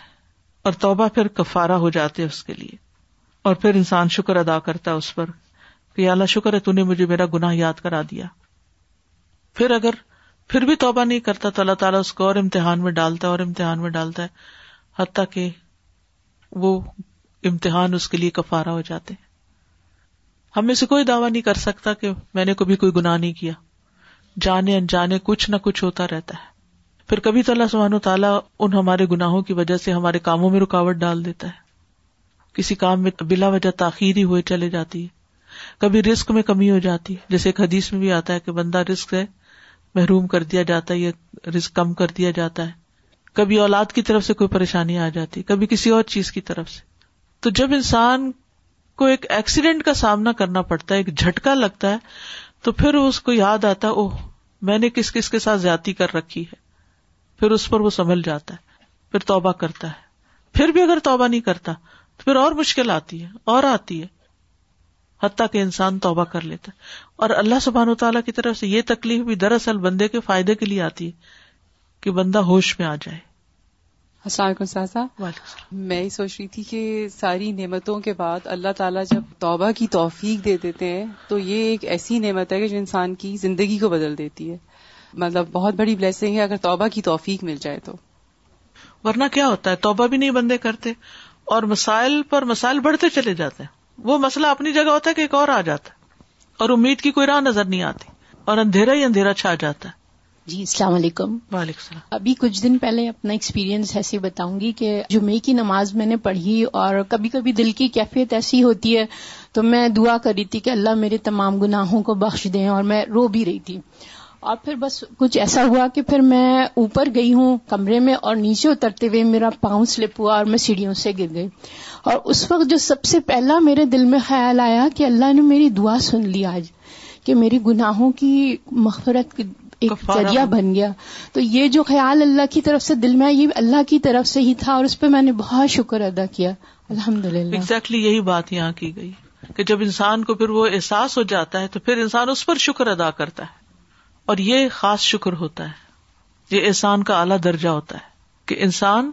اور توبہ پھر کفارہ ہو جاتے ہے اس کے لیے، اور پھر انسان شکر ادا کرتا ہے اس پر کہ یا اللہ شکر ہے تو نے مجھے میرا گناہ یاد کرا دیا۔ پھر اگر پھر بھی توبہ نہیں کرتا تو اللہ تعالیٰ اس کو اور امتحان میں ڈالتا ہے اور امتحان میں ڈالتا ہے، حتیٰ کہ وہ امتحان اس کے لیے کفارہ ہو جاتے ہیں۔ ہم میں سے کوئی دعویٰ نہیں کر سکتا کہ میں نے کبھی کوئی گناہ نہیں کیا، جانے انجانے کچھ نہ کچھ ہوتا رہتا ہے۔ پھر کبھی تو اللہ سبحانہ وتعالیٰ ان ہمارے گناہوں کی وجہ سے ہمارے کاموں میں رکاوٹ ڈال دیتا ہے، کسی کام میں بلا وجہ تاخیر ہی ہوئے چلے جاتی ہے، کبھی رزق میں کمی ہو جاتی ہے، جیسے ایک حدیث میں بھی آتا ہے کہ بندہ رزق سے محروم کر دیا جاتا ہے یا رزق کم کر دیا جاتا ہے، کبھی اولاد کی طرف سے کوئی پریشانی آ جاتی، کبھی کسی اور چیز کی طرف سے۔ تو جب انسان کو ایک ایکسیڈنٹ کا سامنا کرنا پڑتا ہے، ایک جھٹکا لگتا ہے، تو پھر اس کو یاد آتا ہے اوہ میں نے کس کس کے ساتھ زیادتی کر رکھی ہے، پھر اس پر وہ سنبھل جاتا ہے، پھر توبہ کرتا ہے۔ پھر بھی اگر توبہ نہیں کرتا تو پھر اور مشکل آتی ہے اور آتی ہے، حتیٰ کہ انسان توبہ کر لیتا ہے۔ اور اللہ سبحانہ وتعالیٰ کی طرف سے یہ تکلیف بھی دراصل بندے کے فائدے کے لیے آتی ہے کہ بندہ ہوش میں آ جائے۔ السلام علیکم صاحبہ، میں یہ سوچ رہی تھی کہ ساری نعمتوں کے بعد اللہ تعالیٰ جب توبہ کی توفیق دے دیتے ہیں تو یہ ایک ایسی نعمت ہے کہ جو انسان کی زندگی کو بدل دیتی ہے، مطلب بہت بڑی بلیسنگ ہے اگر توبہ کی توفیق مل جائے تو۔ ورنہ کیا ہوتا ہے توبہ بھی نہیں بندے کرتے اور مسائل پر مسائل بڑھتے چلے جاتے ہیں، وہ مسئلہ اپنی جگہ ہوتا ہے کہ ایک اور آ جاتا ہے اور امید کی کوئی راہ نظر نہیں آتی اور اندھیرا ہی اندھیرا چھا جاتا ہے۔ جی السلام علیکم۔ وعلیکم السلام۔ ابھی کچھ دن پہلے اپنا ایکسپیرینس ایسے بتاؤں گی کہ جمعے کی نماز میں نے پڑھی اور کبھی کبھی دل کی کیفیت ایسی ہوتی ہے تو میں دعا کر رہی تھی کہ اللہ میرے تمام گناہوں کو بخش دیں، اور میں رو بھی رہی تھی۔ اور پھر بس کچھ ایسا ہوا کہ پھر میں اوپر گئی ہوں کمرے میں اور نیچے اترتے ہوئے میرا پاؤں سلپ ہوا اور میں سیڑھیوں سے گر گئی. اور اس وقت جو سب سے پہلا میرے دل میں خیال آیا کہ اللہ نے میری دعا سن لی آج، کہ میری گناہوں کی مغفرت ایک ذریعہ بن گیا. تو یہ جو خیال اللہ کی طرف سے دل میں، یہ اللہ کی طرف سے ہی تھا اور اس پہ میں نے بہت شکر ادا کیا. الحمدللہ. exactly یہی بات یہاں کی گئی کہ جب انسان کو پھر وہ احساس ہو جاتا ہے تو پھر انسان اس پر شکر ادا کرتا ہے، اور یہ خاص شکر ہوتا ہے، یہ احسان کا اعلیٰ درجہ ہوتا ہے کہ انسان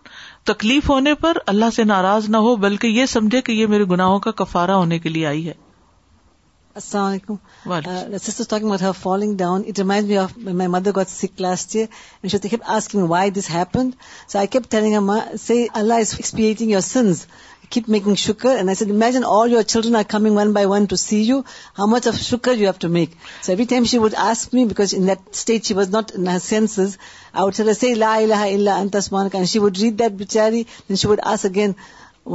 تکلیف ہونے پر اللہ سے ناراض نہ ہو بلکہ یہ سمجھے کہ یہ میرے گناہوں کا کفارہ ہونے کے لیے آئی ہے. السلام علیکم. The sister talking about her falling down. It reminds me of when my mother got sick last year and she kept asking me why this happened. So I kept telling her, say Allah is expiating your sins. Keep making shukr. And I said, imagine all your children are coming one by one to see you. How much of shukr you have to make. So every time she would ask me, because in that state she was not in her senses, I would tell her, say La ilaha illa anta subhanaka. And she would read that bichari. Then she would ask again,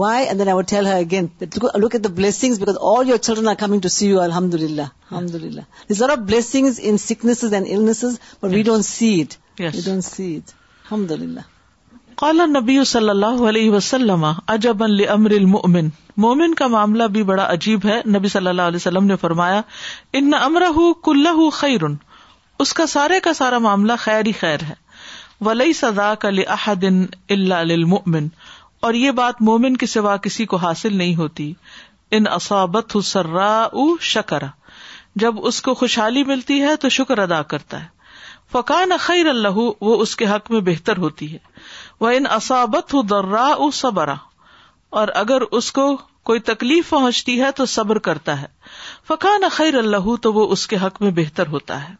why? And then I would tell her again that look, look at the blessings, because all your children are coming to see you. Alhamdulillah. Alhamdulillah. There's a lot of blessings in sicknesses and illnesses, but yes. we don't see it. Yes. We don't see it. Alhamdulillah. قال النبی صلی اللہ علیہ وسلم عجبا Lamar المؤمن. مومن کا معاملہ بھی بڑا عجیب ہے. نبی صلی اللہ علیہ وسلم نے فرمایا ان امرہ کلہ خیر، اس کا سارے کا سارا معاملہ خیر ہی خیر ہے. ولیس ذاک لأحد الا للمؤمن، اور یہ بات مومن کے سوا کسی کو حاصل نہیں ہوتی. ان اصابتہ سراء شکر، جب اس کو خوشحالی ملتی ہے تو شکر ادا کرتا ہے. فکان خیر اللہ، وہ اس کے حق میں بہتر ہوتی ہے. وَإِنْ أَصَابَتْهُ ضَرَّاءُ صَبَرَ، اور اگر اس کو کوئی تکلیف پہنچتی ہے تو صبر کرتا ہے. فَكَانَ خَيْرًا لَهُ، تو وہ اس کے حق میں بہتر ہوتا ہے.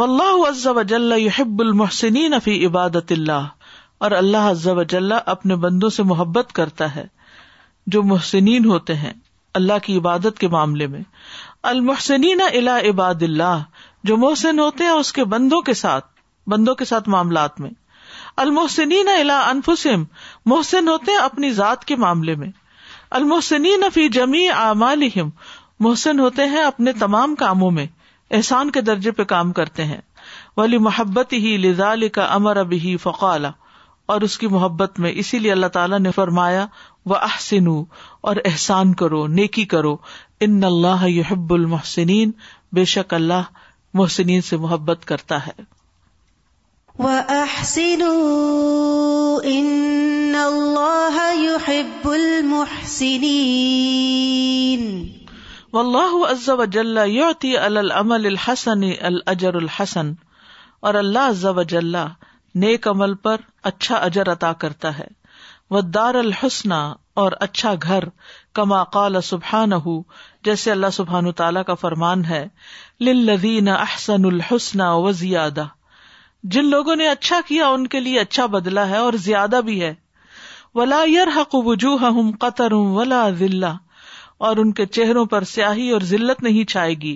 وَاللَّهُ عَزَّ وَجَلَّ يُحِبُّ الْمُحْسِنِينَ فِي عِبَادَةِ اللَّهِ، اور اللہ عز وجل اپنے بندوں سے محبت کرتا ہے جو محسنین ہوتے ہیں اللہ کی عبادت کے معاملے میں. الْمُحْسِنِينَ إِلَى عِبَادِ اللَّهِ، جو محسن ہوتے ہیں اس کے بندوں کے ساتھ، بندوں کے ساتھ معاملات میں. المحسنین الی انفسہم، محسن ہوتے ہیں اپنی ذات کے معاملے میں. المحسنین فی جمیع اعمالہم، محسن ہوتے ہیں اپنے تمام کاموں میں، احسان کے درجے پہ کام کرتے ہیں. ولی محبتہ لذالک امر بہ فقال، اور اس کی محبت میں اسی لیے اللہ تعالیٰ نے فرمایا وَأَحْسِنُوا، اور احسان کرو، نیکی کرو. ان اللہ یحب المحسنین، بے شک اللہ محسنین سے محبت کرتا ہے. وَأَحْسِنُوا إِنَّ اللَّهَ يُحِبُّ الْمُحْسِنِينَ. وَاللَّهُ عَزَّ وَجَلَّ يُعْطِي عَلَى الْعَمَلِ الْحَسَنِ الْأَجْرَ الْحَسَنَ، اور اللہ عز و جل نیک عمل پر اچھا اجر عطا کرتا ہے. وَالدَّارَ الْحُسْنَى، اور اچھا گھر. كما قال سبحانہ، جیسے اللہ سبحانہ تعالیٰ کا فرمان ہے لِلَّذِينَ أَحْسَنُوا الْحُسْنَى وَزِيَادَةٌ، جن لوگوں نے اچھا کیا ان کے لیے اچھا بدلہ ہے اور زیادہ بھی ہے. وَلَا يَرْحَقُ وُجُوهَهُمْ قَطَرٌ وَلَا ذِلَّةٌ، اور ان کے چہروں پر سیاہی اور ذلت نہیں چھائے گی.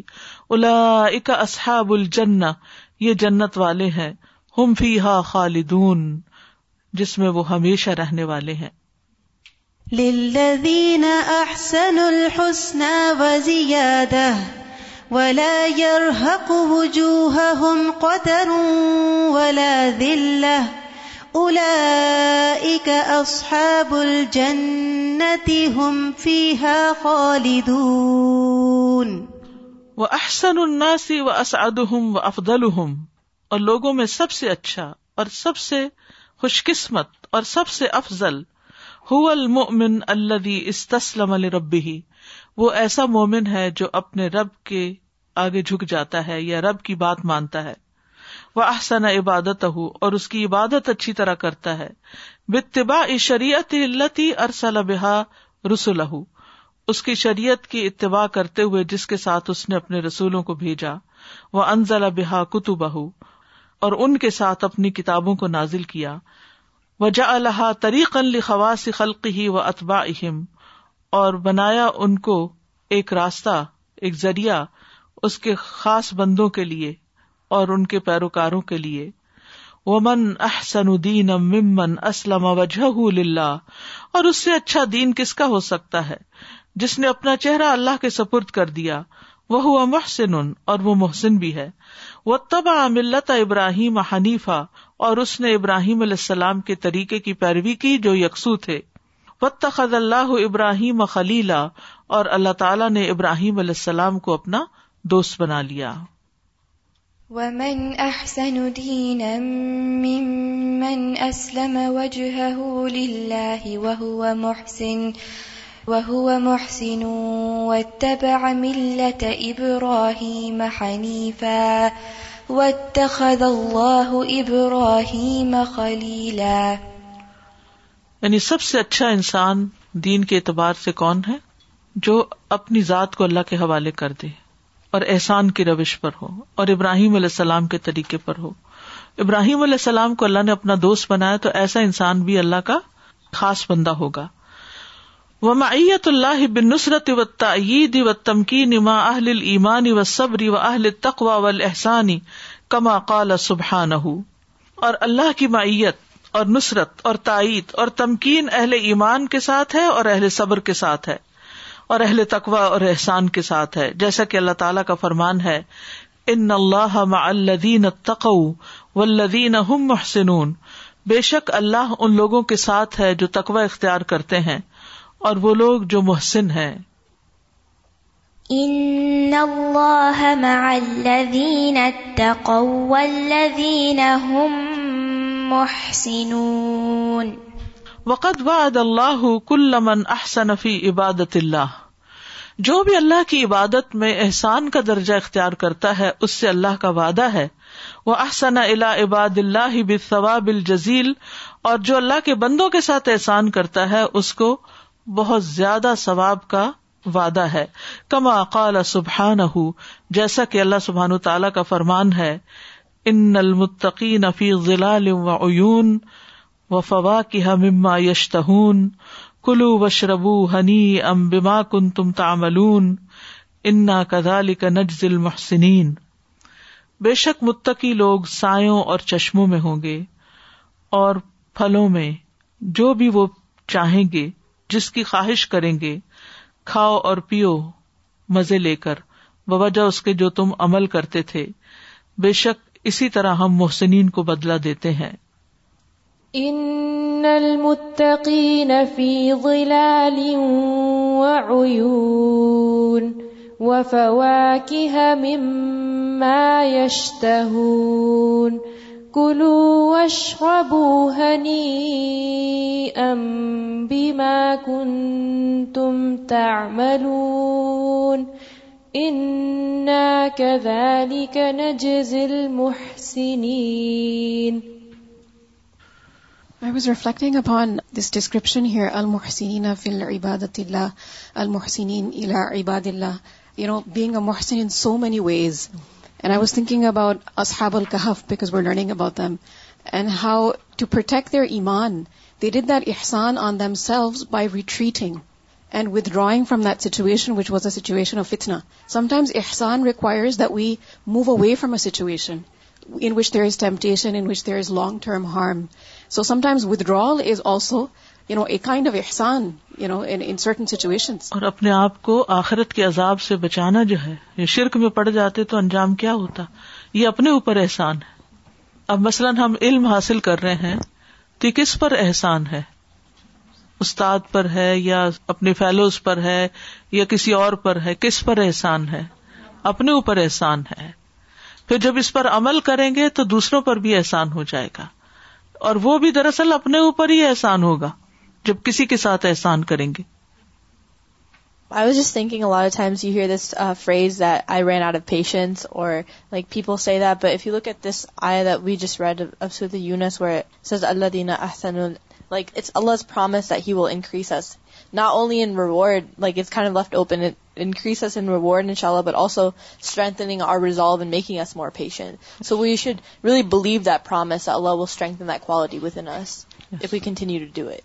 أُولَئِكَ أَصْحَابُ الْجَنَّةِ، یہ جنت والے ہیں. هُمْ فِيهَا خَالِدُونَ، جس میں وہ ہمیشہ رہنے والے ہیں. لِلَّذِينَ أَحْسَنُوا الْحُسْنَى وَزِيَادَةٌ ولا يرهق وجوههم قتر ولا ذلة أولئك أصحاب الجنة هم فيها خالدون. وأحسن الناس وأسعدهم وأفضلهم، اور لوگوں میں سب سے اچھا اور سب سے خوش قسمت اور سب سے افضل هو المؤمن الذي استسلم لربه، وہ ایسا مومن ہے جو اپنے رب کے آگے جھک جاتا ہے یا رب کی بات مانتا ہے. وَأَحْسَنَ عِبَادَتَهُ، اور اس کی عبادت اچھی طرح کرتا ہے. بِاتِّبَاعِ شَرِيعَتِ الَّتِي أَرْسَلَ بِهَا رُسُلَهُ، اس کی شریعت کی اتباع کرتے ہوئے جس کے ساتھ اس نے اپنے رسولوں کو بھیجا. وَأَنزَلَ بِهَا كُتُبَهُ، اور ان کے ساتھ اپنی کتابوں کو نازل کیا. وَجَعَلَهَا طَرِيقًا لِخَوَاصِ خَلْقِهِ وَأَتْبَاعِهِمْ، اور بنایا ان کو ایک راستہ، ایک ذریعہ اس کے خاص بندوں کے لیے اور ان کے پیروکاروں کے لیے. ومن احسن دینا ممن اسلم وجهه لله، اور اس سے اچھا دین کس کا ہو سکتا ہے جس نے اپنا چہرہ اللہ کے سپرد کر دیا. وهو محسن، اور وہ محسن بھی ہے. واتبع ملۃ ابراہیم حنیفا، اور اس نے ابراہیم علیہ السلام کے طریقے کی پیروی کی جو یکسو تھے. واتخذ اللہ ابراہیم خلیلا، اور اللہ تعالیٰ نے ابراہیم علیہ السلام کو اپنا دوست بنا لیا. ومن احسن دینا ممن اسلم وجهه للہ وهو محسن وهو محسن واتبع ملة ابراہیم حنیفا واتخذ اللہ ابراہیم خلیلا. یعنی سب سے اچھا انسان دین کے اعتبار سے کون ہے؟ جو اپنی ذات کو اللہ کے حوالے کر دے اور احسان کی روش پر ہو اور ابراہیم علیہ السلام کے طریقے پر ہو. ابراہیم علیہ السلام کو اللہ نے اپنا دوست بنایا تو ایسا انسان بھی اللہ کا خاص بندہ ہوگا. ومعیت اللہ بالنصرۃ والتأیید والتمکین مع اہل الایمان والصبر واہل التقوی والاحسان کما قال سبحانہ. اور اللہ کی معیت اور نصرت اور تائید اور تمکین اہل ایمان کے ساتھ ہے اور اہل صبر کے ساتھ ہے اور اہل تقوی اور احسان کے ساتھ ہے، جیسا کہ اللہ تعالیٰ کا فرمان ہے ان اللہ مع الذین اتقوا والذین هم محسنون، بے شک اللہ ان لوگوں کے ساتھ ہے جو تقوی اختیار کرتے ہیں اور وہ لوگ جو محسن ہیں. ان اللہ مع الذین اتقوا والذین هم محسنون. وقد وعد اللہ کل من احسن فی عبادت اللہ، جو بھی اللہ کی عبادت میں احسان کا درجہ اختیار کرتا ہے اس سے اللہ کا وعدہ ہے. وَأَحْسَنَ إِلَىٰ عِبَادِ اللَّهِ بِالثَّوَابِ الْجَزِيلِ، اور جو اللہ کے بندوں کے ساتھ احسان کرتا ہے اس کو بہت زیادہ ثواب کا وعدہ ہے. کما قال سبحانہ، جیسا کہ اللہ سبحانہ تعالیٰ کا فرمان ہے ان المتقین فی ظلال وعیون وفواکہ مما یشتہون کلوا واشربوا ہنیئا بما کنتم تعملون انا کذالک نجزی المحسنین. بے شک متقی لوگ سایوں اور چشموں میں ہوں گے اور پھلوں میں جو بھی وہ چاہیں گے، جس کی خواہش کریں گے، کھاؤ اور پیو مزے لے کر بوجہ اس کے جو تم عمل کرتے تھے، بے شک اسی طرح ہم محسنین کو بدلہ دیتے ہیں. ان المتقین فی ظلال وعیون وفواکہ مما یشتہون کلوا واشربوا ہنیئا بما کنتم تعملون انا کذالک نجزی المحسنین. I was reflecting upon this description here, al-muhsinina fil ibadatillah, al-muhsinin ila ibadillah. You know, being a muhsin in so many ways. And I was thinking about ashab al-kahf because we're learning about them. And how to protect their iman, they did that ihsan on themselves by retreating and withdrawing from that situation which was a situation of fitna. Sometimes ihsan requires that we move away from a situation in which there is temptation, in which there is long-term harm. So sometimes withdrawal is also, you know, a kind of ihsan, you know, in, in certain situations. اور اپنے آپ کو آخرت کے عذاب سے بچانا جو ہے، یہ شرک میں پڑ جاتے تو انجام کیا ہوتا، یہ اپنے اوپر احسان ہے. اب مثلاً ہم علم حاصل کر رہے ہیں تو کس پر احسان ہے؟ استاد پر ہے یا اپنے فیلوز پر ہے یا کسی اور پر ہے؟ کس پر احسان ہے؟ اپنے اوپر احسان ہے. پھر جب اس پر عمل کریں گے تو دوسروں پر بھی احسان ہو جائے گا، اور وہ بھی دراصل اپنے اوپر ہی احسان ہوگا جب کسی کے ساتھ احسان کریں گے. I was just thinking a lot of times you hear this uh, phrase that I ran out of patience, or like people say that, but if you look at this ayah that we just read of, of Surah Yunus where it says alladhina ahsanu, like it's Allah's promise that he will increase us not only in reward, like it's kind of left open, it increase us in reward inshallah, but also strengthening our resolve and making us more patient. So we should really believe that promise that Allah will strengthen that quality within us, yes, if we continue to do it.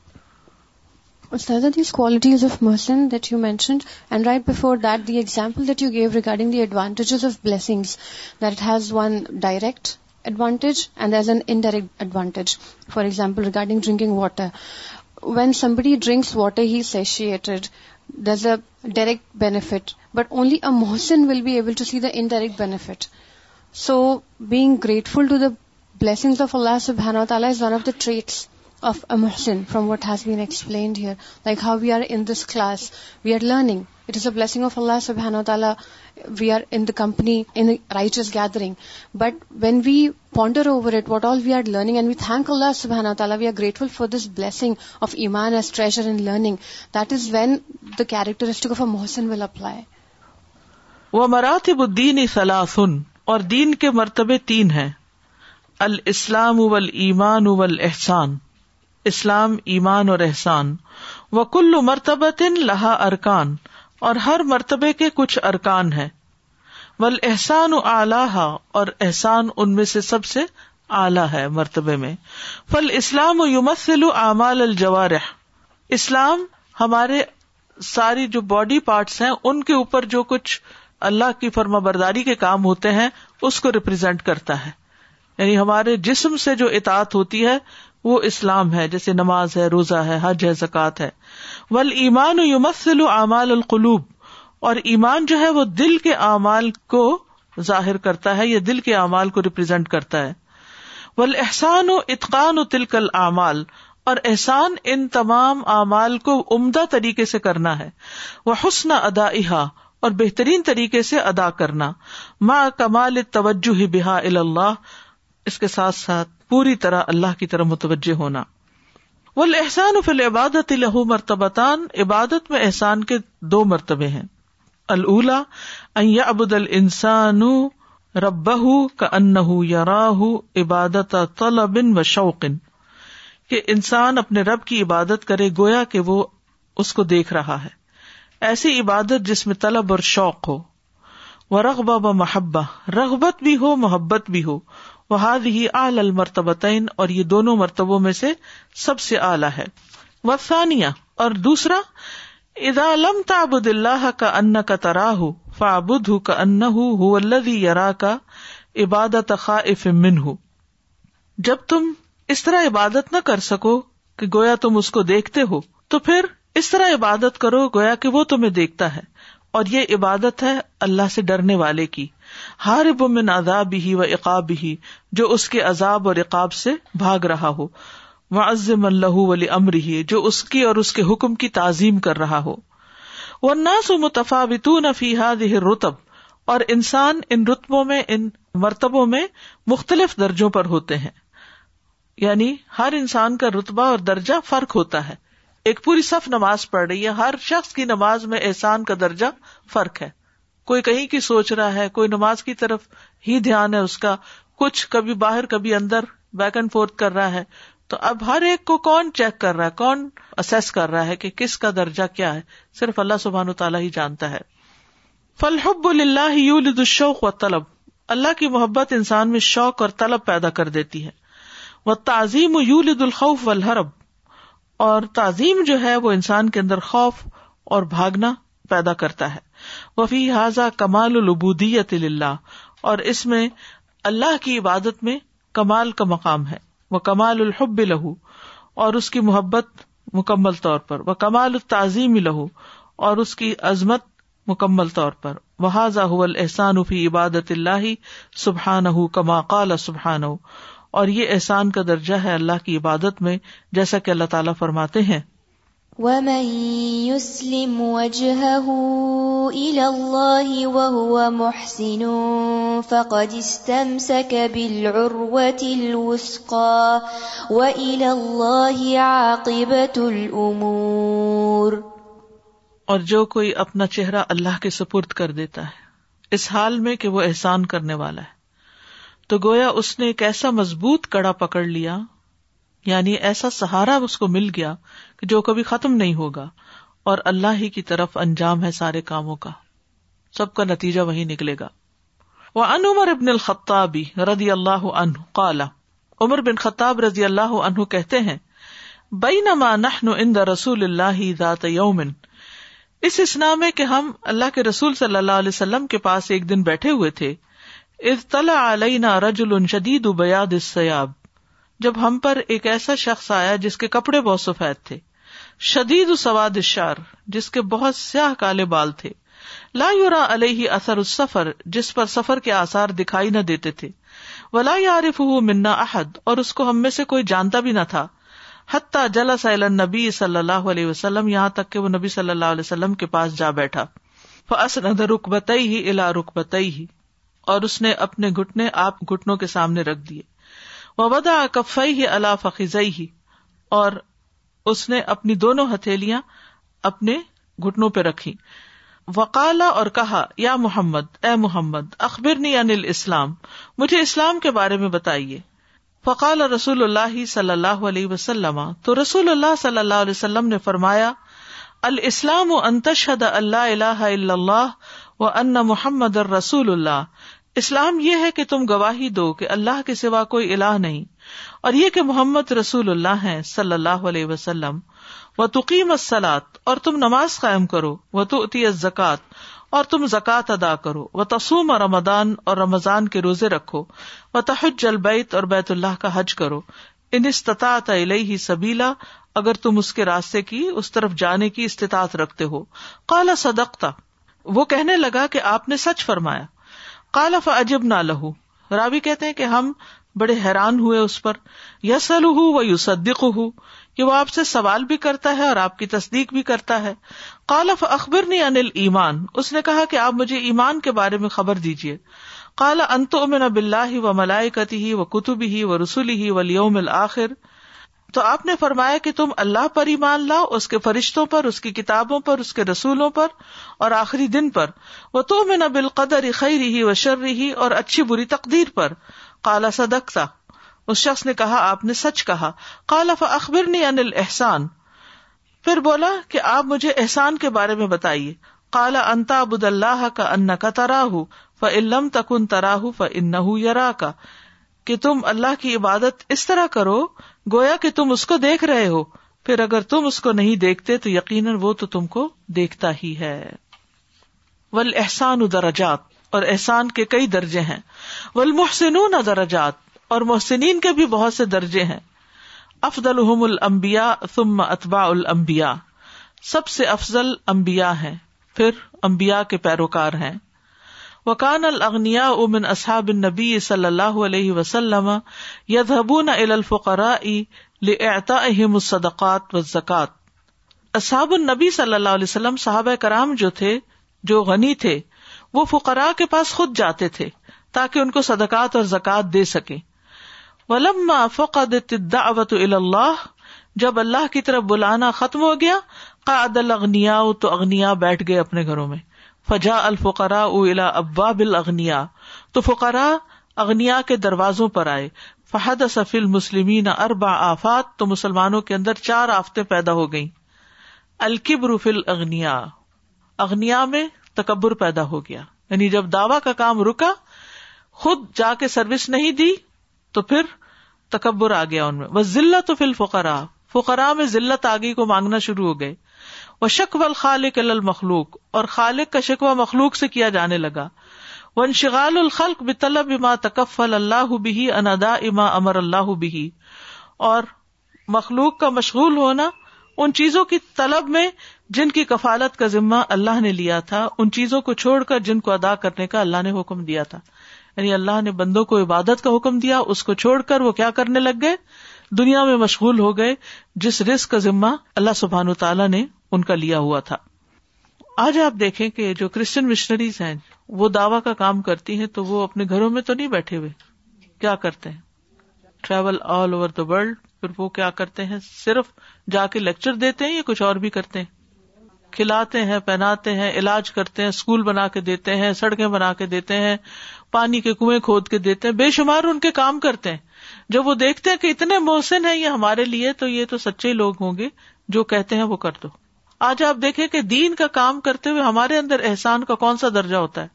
Ustad, these qualities of Muhsin that you mentioned, and right before that the example that you gave regarding the advantages of blessings, that it has one direct advantage and there's an indirect advantage. For example, regarding drinking water, when somebody drinks water he is satiated, there's a direct benefit, but only a muhsin will be able to see the indirect benefit. So being grateful to the blessings of Allah subhanahu wa ta'ala is one of the traits of a muhsin from what has been explained here. Like how we are in this class, we are learning. It is a blessing of Allah subhanahu wa ta'ala. We are in the company, in a righteous gathering. But when we ponder over it, what all we are learning, and we thank Allah subhanahu wa ta'ala, we are grateful for this blessing of iman as treasure in learning. That is when the characteristic of a muhsin will apply. وَمَرَاتِبُ الدِّينِ ثَلَاثٌ, اور دین کے مرتبے تین ہیں. الاسلام والایمان والاحسان, اسلام, ایمان اور احسان. وکل مرتبۃ لہا ارکان, اور ہر مرتبے کے کچھ ارکان ہیں. والاحسان اعلیھا, اور احسان ان میں سے سب سے اعلی ہے مرتبے میں. فالاسلام یمثل اعمال الجوارح, اسلام ہمارے ساری جو باڈی پارٹس ہیں ان کے اوپر جو کچھ اللہ کی فرما برداری کے کام ہوتے ہیں اس کو ریپرزینٹ کرتا ہے. یعنی ہمارے جسم سے جو اطاعت ہوتی ہے وہ اسلام ہے, جیسے نماز ہے, روزہ ہے, حج ہے, زکات ہے. والایمان یمثل اعمال القلوب, اور ایمان جو ہے وہ دل کے اعمال کو ظاہر کرتا ہے, یہ دل کے اعمال کو ریپرزینٹ کرتا ہے. والاحسان اتقان تلک الاعمال, اور احسان ان تمام اعمال کو عمدہ طریقے سے کرنا ہے. وحسن ادائہا, اور بہترین طریقے سے ادا کرنا. مع کمال التوجہ بہا الی اللہ, اس کے ساتھ ساتھ پوری طرح اللہ کی طرف متوجہ ہونا. والاحسان فی العبادۃ لہ مرتبتان, عبادت میں احسان کے دو مرتبے ہیں. الاولی ان یعبد الانسان ربہ کأنہ یراہ عبادۃ طلب و شوق, کہ انسان اپنے رب کی عبادت کرے گویا کہ وہ اس کو دیکھ رہا ہے, ایسی عبادت جس میں طلب اور شوق ہو. ورغبہ و محبہ, رغبت بھی ہو محبت بھی ہو. وهذه اعلى المرتبتين, اور یہ دونوں مرتبوں میں سے سب سے اعلیٰ ہے. والثانیہ, اور دوسرا اذا لم تعبد اللہ کأنک تراہ فاعبدہ کأنہ هو الذی یراک عبادۃ خائف منہ, جب تم اس طرح عبادت نہ کر سکو کہ گویا تم اس کو دیکھتے ہو, تو پھر اس طرح عبادت کرو گویا کہ وہ تمہیں دیکھتا ہے. اور یہ عبادت ہے اللہ سے ڈرنے والے کی. ہارب من عذابہ و عقابہ, جو اس کے عذاب اور عقاب سے بھاگ رہا ہو. معظما لہ ولامرہ, جو اس کی اور اس کے حکم کی تعظیم کر رہا ہو. والناس متفاوتون فی ہذہ الرتب, اور انسان ان رتبوں میں, ان مرتبوں میں مختلف درجوں پر ہوتے ہیں. یعنی ہر انسان کا رتبہ اور درجہ فرق ہوتا ہے. ایک پوری صف نماز پڑھ رہی ہے, ہر شخص کی نماز میں احسان کا درجہ فرق ہے. کوئی کہیں کی سوچ رہا ہے, کوئی نماز کی طرف ہی دھیان ہے اس کا, کچھ کبھی باہر کبھی اندر بیک اینڈ فورتھ کر رہا ہے. تو اب ہر ایک کو کون چیک کر رہا ہے, کون اسیس کر رہا ہے کہ کس کا درجہ کیا ہے؟ صرف اللہ سبحانہ وتعالی ہی جانتا ہے. فالحب للہ یولد الشوق والطلب, اللہ کی محبت انسان میں شوق اور طلب پیدا کر دیتی ہے. والتعظیم یولد الخوف والہرب, اور تعظیم جو ہے وہ انسان کے اندر خوف اور بھاگنا پیدا کرتا ہے. وفی ہذا کمال العبودیت للہ, اور اس میں اللہ کی عبادت میں کمال کا مقام ہے. وہ کمال الحب لہ, اور اس کی محبت مکمل طور پر. وہ کمال التعظیم لہ, اور اس کی عظمت مکمل طور پر. وہذا هو الاحسان فی عبادت اللہ سبحانہ کما قال سبحانہ, اور یہ احسان کا درجہ ہے اللہ کی عبادت میں جیسا کہ اللہ تعالیٰ فرماتے ہیں. وَمَن يُسْلِمْ وَجْهَهُ إِلَى اللَّهِ وَهُوَ مُحْسِنٌ فَقَدِ اسْتَمْسَكَ بِالْعُرْوَةِ الْوُثْقَى وَإِلَى اللَّهِ عَاقِبَةُ الْأُمُورِ, اور جو کوئی اپنا چہرہ اللہ کے سپرد کر دیتا ہے اس حال میں کہ وہ احسان کرنے والا ہے, تو گویا اس نے ایک ایسا مضبوط کڑا پکڑ لیا, یعنی ایسا سہارا اس کو مل گیا کہ جو کبھی ختم نہیں ہوگا. اور اللہ ہی کی طرف انجام ہے سارے کاموں کا, سب کا نتیجہ وہی نکلے گا. وعن عمر بن الخطاب رضی اللہ عنہ قال, عمر بن خطاب رضی اللہ عنہ کہتے ہیں, بینما نحن عند رسول اللہ ذات یوم, اس اسنا میں کہ ہم اللہ کے رسول صلی اللہ علیہ وسلم کے پاس ایک دن بیٹھے ہوئے تھے. اذ طلع علینا رجل شدید بیاض الثياب, جب ہم پر ایک ایسا شخص آیا جس کے کپڑے بہت سفید تھے. شدید سواد الشعر, جس کے بہت سیاہ کالے بال تھے. لا یرا علیہ اثر السفر، جس پر سفر کے آثار دکھائی نہ دیتے تھے، ولا یعرفہ منا احد، اور اس کو ہم میں سے کوئی جانتا بھی نہ تھا، حتی جلس الی النبی صلی اللہ علیہ وسلم، یہاں تک کہ وہ نبی صلی اللہ علیہ وسلم کے پاس جا بیٹھا، فاسند رکبتیہ الی رکبتیہ، اور اس نے اپنے گھٹنے آپ گھٹنوں کے سامنے رکھ دیے، ووضع کفیہ علی فخذیہ، اور اس نے اپنی دونوں ہتھیلیاں اپنے گھٹنوں پہ رکھی، وقالا، اور کہا، یا محمد، اے محمد، اخبرنی عن الاسلام، مجھے اسلام کے بارے میں بتائیے، فقال رسول اللہ صلی اللہ علیہ وسلم، تو رسول اللہ صلی اللہ علیہ وسلم نے فرمایا، الاسلام ان تشہد ان لا الہ الا اللہ وان محمد الرسول اللہ، اسلام یہ ہے کہ تم گواہی دو کہ اللہ کے سوا کوئی الہ نہیں، اور یہ کہ محمد رسول اللہ ہیں صلی اللہ علیہ وسلم، وتقیم الصلاۃ، اور تم نماز قائم کرو، وتؤتی الزکاۃ، اور تم زکوٰۃ ادا کرو، وتصوم رمضان، اور رمضان کے روزے رکھو، وتحج البیت، اور بیت اللہ کا حج کرو، ان استطعت الیہ سبیلا، اگر تم اس کے راستے کی، اس طرف جانے کی استطاعت رکھتے ہو۔ قال صدقت، وہ کہنے لگا کہ آپ نے سچ فرمایا۔ قال فعجبنا له، راوی کہتے ہیں کہ ہم بڑے حیران ہوئے اس پر، یسألہ ویصدقہ، کہ وہ آپ سے سوال بھی کرتا ہے اور آپ کی تصدیق بھی کرتا ہے۔ قال فأخبرنی عن الایمان، اس نے کہا کہ آپ مجھے ایمان کے بارے میں خبر دیجیے۔ قال ان تؤمن باللہ وملائکتہ وکتبہ ورسلہ والیوم الآخر، تو آپ نے فرمایا کہ تم اللہ پر ایمان لاؤ، اس کے فرشتوں پر، اس کی کتابوں پر، اس کے رسولوں پر اور آخری دن پر، وتؤمن بالقدر خیرہ وشرہ، اور اچھی بری تقدیر پر۔ قال صدقت، اس شخص نے کہا آپ نے سچ کہا۔ قال فأخبرنی عن الاحسان، پھر بولا کہ آپ مجھے احسان کے بارے میں بتائیے۔ قال ان تعبد اللہ کأنک تراہ فإن لم تکن تراہ فإنہ یراک، کہ تم اللہ کی عبادت اس طرح کرو گویا کہ تم اس کو دیکھ رہے ہو، پھر اگر تم اس کو نہیں دیکھتے تو یقیناً وہ تو تم کو دیکھتا ہی ہے۔ والاحسان درجات، اور احسان کے کئی درجے ہیں، والمحسنون درجات، اور محسنین کے بھی بہت سے درجے ہیں، افضلهم الانبیاء ثم اتباع الانبیاء، سب سے افضل انبیاء ہیں پھر انبیاء کے پیروکار ہیں، وکان الاغنیاء من اصحاب النبی صلی اللہ علیہ وسلم یذهبون الی الفقراء لاعطائهم الصدقات والزکات، اصحاب النبی صلی اللہ علیہ وسلم صحابہ کرام جو تھے، جو غنی تھے، وہ فقراء کے پاس خود جاتے تھے تاکہ ان کو صدقات اور زکات دے سکیں۔ ولما فقدت الدعوۃ الی اللہ، جب اللہ کی طرف بلانا ختم ہو گیا، قعد الاغنیاء، تو اغنیاء بیٹھ گئے اپنے گھروں میں، فجاء الفقراء الی ابواب الاغنیاء، تو فقراء اغنیاء کے دروازوں پر آئے، فحدث فی المسلمین اربع آفات، تو مسلمانوں کے اندر چار آفتیں پیدا ہو گئیں، الکبر فی الاغنیاء، اغنیاء میں تکبر پیدا ہو گیا، یعنی جب دعویٰ کا کام رکا، خود جا کے سروس نہیں دی تو پھر تکبر آ گیا ان میں، والذلۃ فی الفقراء، فقراء میں ذلت آگئی کو مانگنا شروع ہو گئے، وشکوى الخالق علی المخلوق، اور خالق کا شکوہ مخلوق سے کیا جانے لگا، وانشغال الخلق بطلب ما تکفل اللہ به ان اداء ما امر اللہ به، اور مخلوق کا مشغول ہونا ان چیزوں کی طلب میں جن کی کفالت کا ذمہ اللہ نے لیا تھا، ان چیزوں کو چھوڑ کر جن کو ادا کرنے کا اللہ نے حکم دیا تھا، یعنی اللہ نے بندوں کو عبادت کا حکم دیا، اس کو چھوڑ کر وہ کیا کرنے لگ گئے، دنیا میں مشغول ہو گئے، جس رزق کا ذمہ اللہ سبحانہ و تعالیٰ نے ان کا لیا ہوا تھا۔ آج آپ دیکھیں کہ جو کرسچن مشنریز ہیں وہ دعویٰ کا کام کرتی ہیں، تو وہ اپنے گھروں میں تو نہیں بیٹھے ہوئے، کیا کرتے ہیں، travel all over the world, پھر وہ کیا کرتے ہیں، صرف جا کے لیکچر دیتے ہیں یا کچھ اور بھی کرتے ہیں، کھلاتے ہیں، پہناتے ہیں، علاج کرتے ہیں، اسکول بنا کے دیتے ہیں، سڑکیں بنا کے دیتے ہیں، پانی کے کنویں کھود کے دیتے ہیں، بے شمار ان کے کام کرتے ہیں۔ جب وہ دیکھتے ہیں کہ اتنے محسن ہیں یہ ہمارے لیے، تو یہ تو سچے لوگ ہوں گے، جو کہتے ہیں وہ کر دو۔ آج آپ دیکھیں کہ دین کا کام کرتے ہوئے ہمارے اندر احسان کا کون سا درجہ ہوتا ہے۔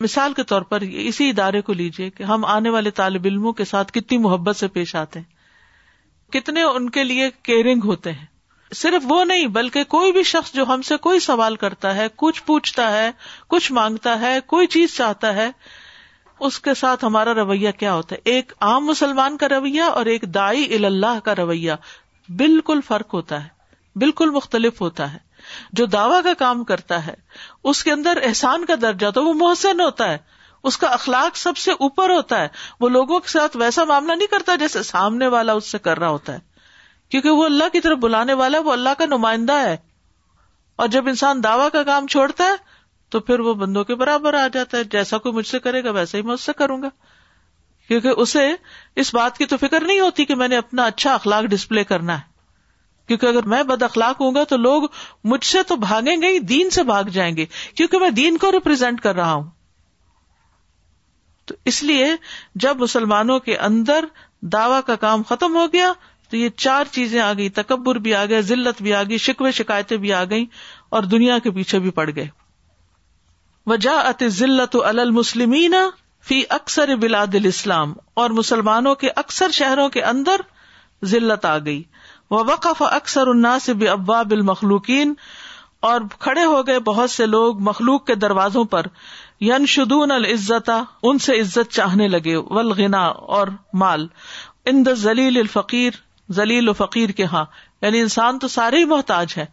مثال کے طور پر اسی ادارے کو لیجئے کہ ہم آنے والے طالب علموں کے ساتھ کتنی محبت سے پیش آتے ہیں، کتنے ان کے لیے کیئرنگ ہوتے ہیں، صرف وہ نہیں بلکہ کوئی بھی شخص جو ہم سے کوئی سوال کرتا ہے، کچھ پوچھتا ہے، کچھ مانگتا ہے، کوئی چیز چاہتا ہے، اس کے ساتھ ہمارا رویہ کیا ہوتا ہے، ایک عام مسلمان کا رویہ اور ایک داعی الی اللہ کا رویہ بالکل فرق ہوتا ہے، بالکل مختلف ہوتا ہے۔ جو دعویٰ کا کام کرتا ہے اس کے اندر احسان کا درجہ تو وہ محسن ہوتا ہے, اس کا اخلاق سب سے اوپر ہوتا ہے, وہ لوگوں کے ساتھ ویسا معاملہ نہیں کرتا جیسے سامنے والا اس سے کر رہا ہوتا ہے, کیونکہ وہ اللہ کی طرف بلانے والا ہے, وہ اللہ کا نمائندہ ہے. اور جب انسان دعویٰ کا کام چھوڑتا ہے تو پھر وہ بندوں کے برابر آ جاتا ہے, جیسا کوئی مجھ سے کرے گا ویسا ہی میں اس سے کروں گا, کیونکہ اسے اس بات کی تو فکر نہیں ہوتی کہ میں نے اپنا اچھا اخلاق ڈسپلے کرنا ہے, کیونکہ اگر میں بد اخلاق ہوں گا تو لوگ مجھ سے تو بھاگیں گے ہی, دین سے بھاگ جائیں گے, کیونکہ میں دین کو ریپرزینٹ کر رہا ہوں. تو اس لیے جب مسلمانوں کے اندر دعویٰ کا کام ختم ہو گیا تو یہ چار چیزیں آ گئی, تکبر بھی آ گیا, ذلت بھی آ گئی, شکوے شکایتیں بھی آ گئیں, اور دنیا کے پیچھے بھی پڑ گئے. وجاءت الذلۃ علی المسلمین فی اکثر بلاد الاسلام, اور مسلمانوں کے اکثر شہروں کے اندر ذلت آ گئی. ووقف اکثر الناس بابواب المخلوقین, اور کھڑے ہو گئے بہت سے لوگ مخلوق کے دروازوں پر. ینشدون العزت, ان سے عزت چاہنے لگے, والغنا, اور مال, عند الذلیل الفقیر, ذلیل و فقیر کے ہاں, یعنی انسان تو سارے ہی محتاج ہیں.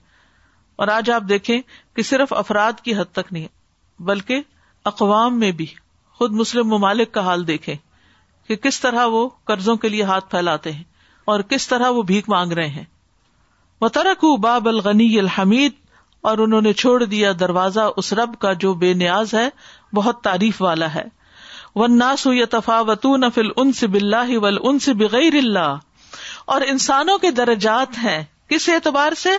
اور آج آپ دیکھیں کہ صرف افراد کی حد تک نہیں بلکہ اقوام میں بھی, خود مسلم ممالک کا حال دیکھیں کہ کس طرح وہ قرضوں کے لیے ہاتھ پھیلاتے ہیں اور کس طرح وہ بھیک مانگ رہے ہیں. وَتَرَكُوا بَابَ الْغَنِيِّ الْحَمِيدِ, اور انہوں نے چھوڑ دیا دروازہ اس رب کا جو بے نیاز ہے, بہت تعریف والا ہے. وَالنَّاسُ يَتَفَاوَتُونَ فِي الْأُنْسِ بِاللَّهِ وَالْأُنْسِ بِغَيْرِ اللَّهِ, اور انسانوں کے درجات ہیں کس اعتبار سے,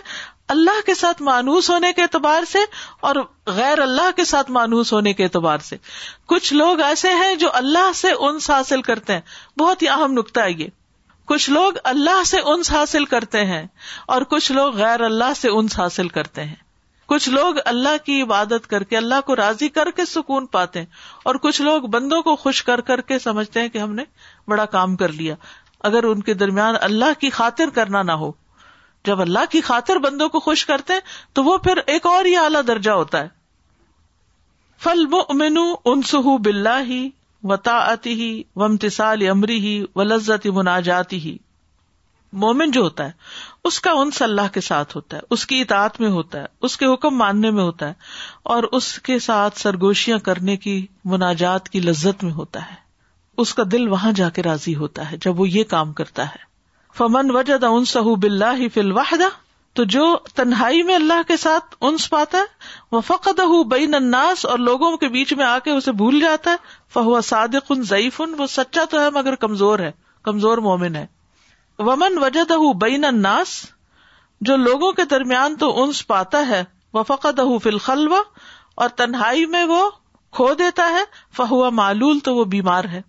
اللہ کے ساتھ مانوس ہونے کے اعتبار سے اور غیر اللہ کے ساتھ مانوس ہونے کے اعتبار سے. کچھ لوگ ایسے ہیں جو اللہ سے انس حاصل کرتے ہیں, بہت ہی اہم نکتہ ہے یہ, کچھ لوگ اللہ سے انس حاصل کرتے ہیں اور کچھ لوگ غیر اللہ سے انس حاصل کرتے ہیں. کچھ لوگ اللہ کی عبادت کر کے اللہ کو راضی کر کے سکون پاتے ہیں, اور کچھ لوگ بندوں کو خوش کر کر کے سمجھتے ہیں کہ ہم نے بڑا کام کر لیا. اگر ان کے درمیان اللہ کی خاطر کرنا نہ ہو, جب اللہ کی خاطر بندوں کو خوش کرتے ہیں تو وہ پھر ایک اور ہی اعلیٰ درجہ ہوتا ہے. فالمؤمن انسہ باللہ وطاعتہ وامتثال امرہ ولذت مناجاتہ, مومن جو ہوتا ہے اس کا انس اللہ کے ساتھ ہوتا ہے, اس کی اطاعت میں ہوتا ہے, اس کے حکم ماننے میں ہوتا ہے, اور اس کے ساتھ سرگوشیاں کرنے کی, مناجات کی لذت میں ہوتا ہے. اس کا دل وہاں جا کے راضی ہوتا ہے جب وہ یہ کام کرتا ہے. فمن وجد انسہ باللہ فی الوحدہ, تو جو تنہائی میں اللہ کے ساتھ انس پاتا ہے, وفقدہ بین الناس, اور لوگوں کے بیچ میں آ کے اسے بھول جاتا ہے, فہو صادق ضعیف, وہ سچا تو ہے مگر کمزور ہے, کمزور مومن ہے. ومن وجدہ بین الناس, جو لوگوں کے درمیان تو انس پاتا ہے, وفقدہ فی الخلوہ, اور تنہائی میں وہ کھو دیتا ہے, فہو معلول, تو وہ بیمار ہے.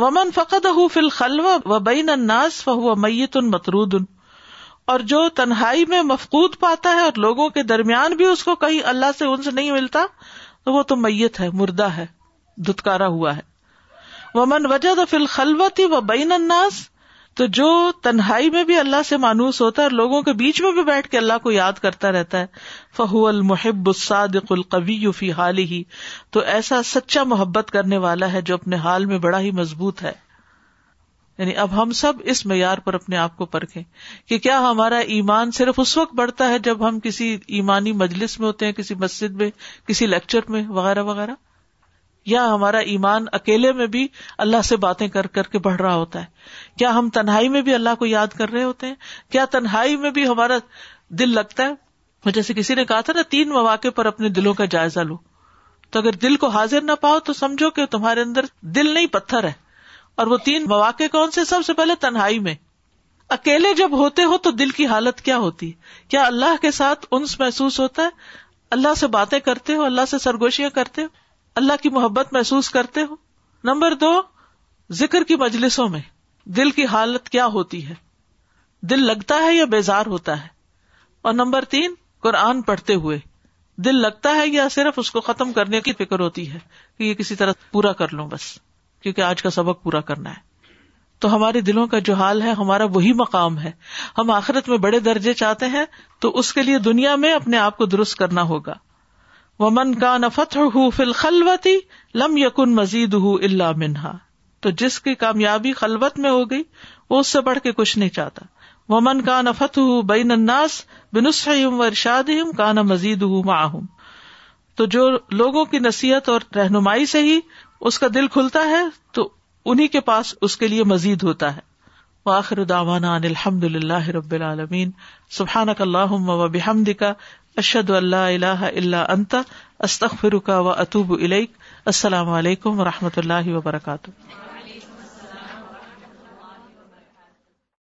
ومن فقدہ فی الخلوہ وبین الناس فہو میت مطرود, اور جو تنہائی میں مفقود پاتا ہے اور لوگوں کے درمیان بھی اس کو کہیں اللہ سے انس نہیں ملتا تو وہ تو میت ہے, مردہ ہے, دھتکارا ہوا ہے. ومن وجد فی الخلوۃ وبین الناس, تو جو تنہائی میں بھی اللہ سے مانوس ہوتا ہے اور لوگوں کے بیچ میں بھی بیٹھ کے اللہ کو یاد کرتا رہتا ہے, فہو المحب الصادق القوی فی حالہ, تو ایسا سچا محبت کرنے والا ہے جو اپنے حال میں بڑا ہی مضبوط ہے. یعنی اب ہم سب اس معیار پر اپنے آپ کو پرکھیں کہ کیا ہمارا ایمان صرف اس وقت بڑھتا ہے جب ہم کسی ایمانی مجلس میں ہوتے ہیں, کسی مسجد میں, کسی لیکچر میں وغیرہ وغیرہ, یا ہمارا ایمان اکیلے میں بھی اللہ سے باتیں کر کر کے بڑھ رہا ہوتا ہے, کیا ہم تنہائی میں بھی اللہ کو یاد کر رہے ہوتے ہیں, کیا تنہائی میں بھی ہمارا دل لگتا ہے. جیسے کسی نے کہا تھا نا, تین مواقع پر اپنے دلوں کا جائزہ لو, تو اگر دل کو حاضر نہ پاؤ تو سمجھو کہ تمہارے اندر دل نہیں پتھر ہے. اور وہ تین مواقع کون سے؟ سب سے پہلے تنہائی میں اکیلے جب ہوتے ہو تو دل کی حالت کیا ہوتی ہے, کیا اللہ کے ساتھ انس محسوس ہوتا ہے, اللہ سے باتیں کرتے ہو, اللہ سے سرگوشیاں کرتے ہو, اللہ کی محبت محسوس کرتے ہو. نمبر دو, ذکر کی مجلسوں میں دل کی حالت کیا ہوتی ہے, دل لگتا ہے یا بیزار ہوتا ہے. اور نمبر تین, قرآن پڑھتے ہوئے دل لگتا ہے یا صرف اس کو ختم کرنے کی فکر ہوتی ہے کہ یہ کسی طرح پورا کر لوں بس, کیونکہ آج کا سبق پورا کرنا ہے. تو ہمارے دلوں کا جو حال ہے ہمارا وہی مقام ہے. ہم آخرت میں بڑے درجے چاہتے ہیں تو اس کے لیے دنیا میں اپنے آپ کو درست کرنا ہوگا. وَمَنْ كَانَ فَتْحُهُ فِي الْخَلْوَةِ لَمْ يَكُنْ مَزِيدُهُ إِلَّا مِنْهَا, تو جس کی کامیابی خلوت میں ہو گئی وہ اس سے بڑھ کے کچھ نہیں چاہتا. ومن کان فتحہ بین الناس بنصحہم وارشادہم کان مزیدہ معہم. تو جو لوگوں کی نصیحت اور رہنمائی سے ہی اس کا دل کھلتا ہے تو انہی کے پاس اس کے لیے مزید ہوتا ہے. وآخر دعوانا ان الحمد للہ رب العالمین. سبحانک اللہم وبحمدک اشہد ان لا الہ الا انت استغفرک واتوب الیک. السلام علیکم ورحمۃ اللہ وبرکاتہ.